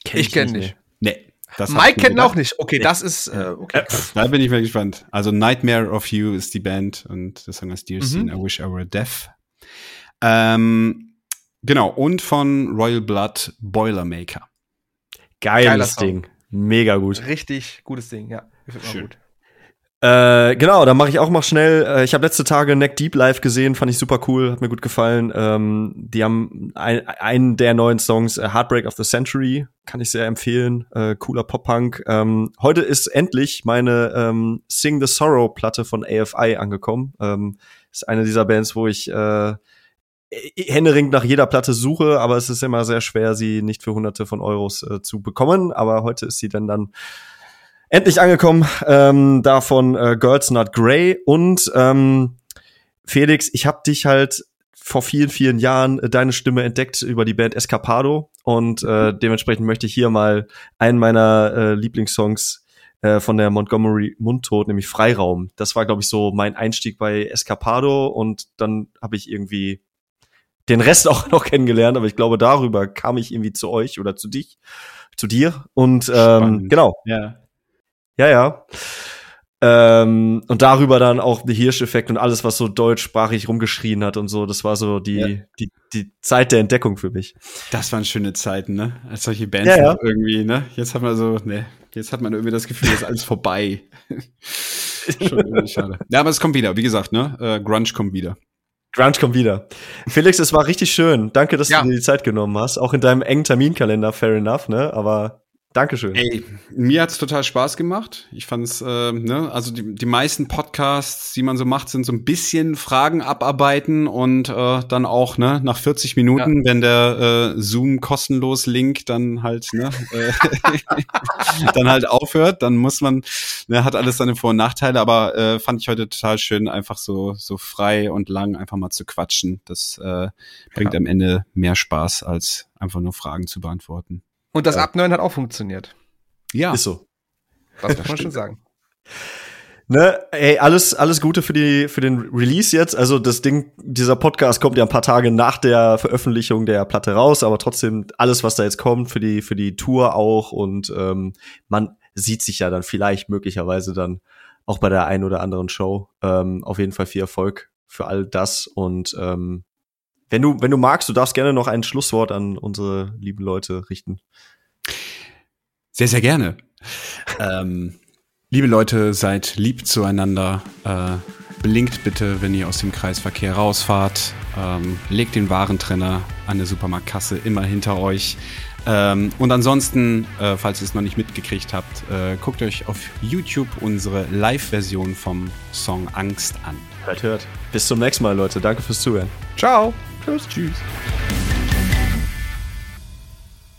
Kenn ich kenne nicht. Mehr. Nee. Das Mike kennt auch nicht. Okay, nee. Das ist äh, okay. Äh, da bin ich mal gespannt. Also Nightmare of You ist die Band und das Song heißt Dear mhm. Scene, I Wish I Were Death. Ähm, genau, und von Royal Blood Boilermaker. Geiles Ding. Mega gut. Richtig gutes Ding, ja. Schön. Gut. Äh, genau, dann mache ich auch mal schnell. Ich habe letzte Tage Neck Deep live gesehen, fand ich super cool, hat mir gut gefallen. Ähm, die haben ein, einen der neuen Songs, Heartbreak of the Century, kann ich sehr empfehlen. Äh, cooler Pop-Punk. Ähm, heute ist endlich meine ähm, Sing the Sorrow-Platte von A F I angekommen. Ähm, ist eine dieser Bands, wo ich äh, händeringend nach jeder Platte suche, aber es ist immer sehr schwer, sie nicht für Hunderte von Euros äh, zu bekommen. Aber heute ist sie dann dann endlich angekommen. Ähm, davon äh, Girls Not Grey und ähm, Felix, ich habe dich halt vor vielen, vielen Jahren äh, deine Stimme entdeckt über die Band Escapado und äh, dementsprechend möchte ich hier mal einen meiner äh, Lieblingssongs äh, von der Montgomery Mundtot, nämlich Freiraum. Das war, glaube ich, so mein Einstieg bei Escapado und dann habe ich irgendwie den Rest auch noch kennengelernt, aber ich glaube, darüber kam ich irgendwie zu euch oder zu dich, zu dir und ähm, Spannend. Genau. Ja, ja. ja. Ähm, und darüber dann auch der Hirscheffekt und alles, was so deutschsprachig rumgeschrien hat und so. Das war so die, ja. die, die Zeit der Entdeckung für mich. Das waren schöne Zeiten, ne? Als solche Bands ja, ja. irgendwie, ne? Jetzt hat man so, ne, jetzt hat man irgendwie das Gefühl, das ist alles vorbei. Schon irgendwie schade. Ja, aber es kommt wieder, wie gesagt, ne? Äh, Grunge kommt wieder. Grunge kommt wieder. Felix, es war richtig schön. Danke, dass ja. du dir die Zeit genommen hast. Auch in deinem engen Terminkalender, fair enough, ne? Aber Dankeschön. Ey, mir hat's total Spaß gemacht. Ich fand's, äh, ne, also die, die meisten Podcasts, die man so macht, sind so ein bisschen Fragen abarbeiten und äh, dann auch, ne, nach vierzig Minuten, ja. wenn der äh, Zoom kostenlos Link dann halt, ne, äh, dann halt aufhört, dann muss man, ne, hat alles seine Vor- und Nachteile, aber äh, fand ich heute total schön, einfach so so frei und lang einfach mal zu quatschen. Das äh, bringt ja. am Ende mehr Spaß, als einfach nur Fragen zu beantworten. Und das ja. Abneuen hat auch funktioniert. Ja. Ist so. Das darf man schon sagen. Ne, ey, alles, alles Gute für die, für den Release jetzt. Also, das Ding, dieser Podcast kommt ja ein paar Tage nach der Veröffentlichung der Platte raus, aber trotzdem alles, was da jetzt kommt, für die, für die Tour auch und, ähm, man sieht sich ja dann vielleicht möglicherweise dann auch bei der einen oder anderen Show. Ähm, auf jeden Fall viel Erfolg für all das und, ähm, Wenn du, wenn du magst, du darfst gerne noch ein Schlusswort an unsere lieben Leute richten. Sehr, sehr gerne. ähm, liebe Leute, seid lieb zueinander. Äh, blinkt bitte, wenn ihr aus dem Kreisverkehr rausfahrt. Ähm, legt den Warentrenner an der Supermarktkasse immer hinter euch. Ähm, und ansonsten, äh, falls ihr es noch nicht mitgekriegt habt, äh, guckt euch auf YouTube unsere Live-Version vom Song Angst an. Hört, hört. Bis zum nächsten Mal, Leute. Danke fürs Zuhören. Ciao. Tschüss. Tschüss.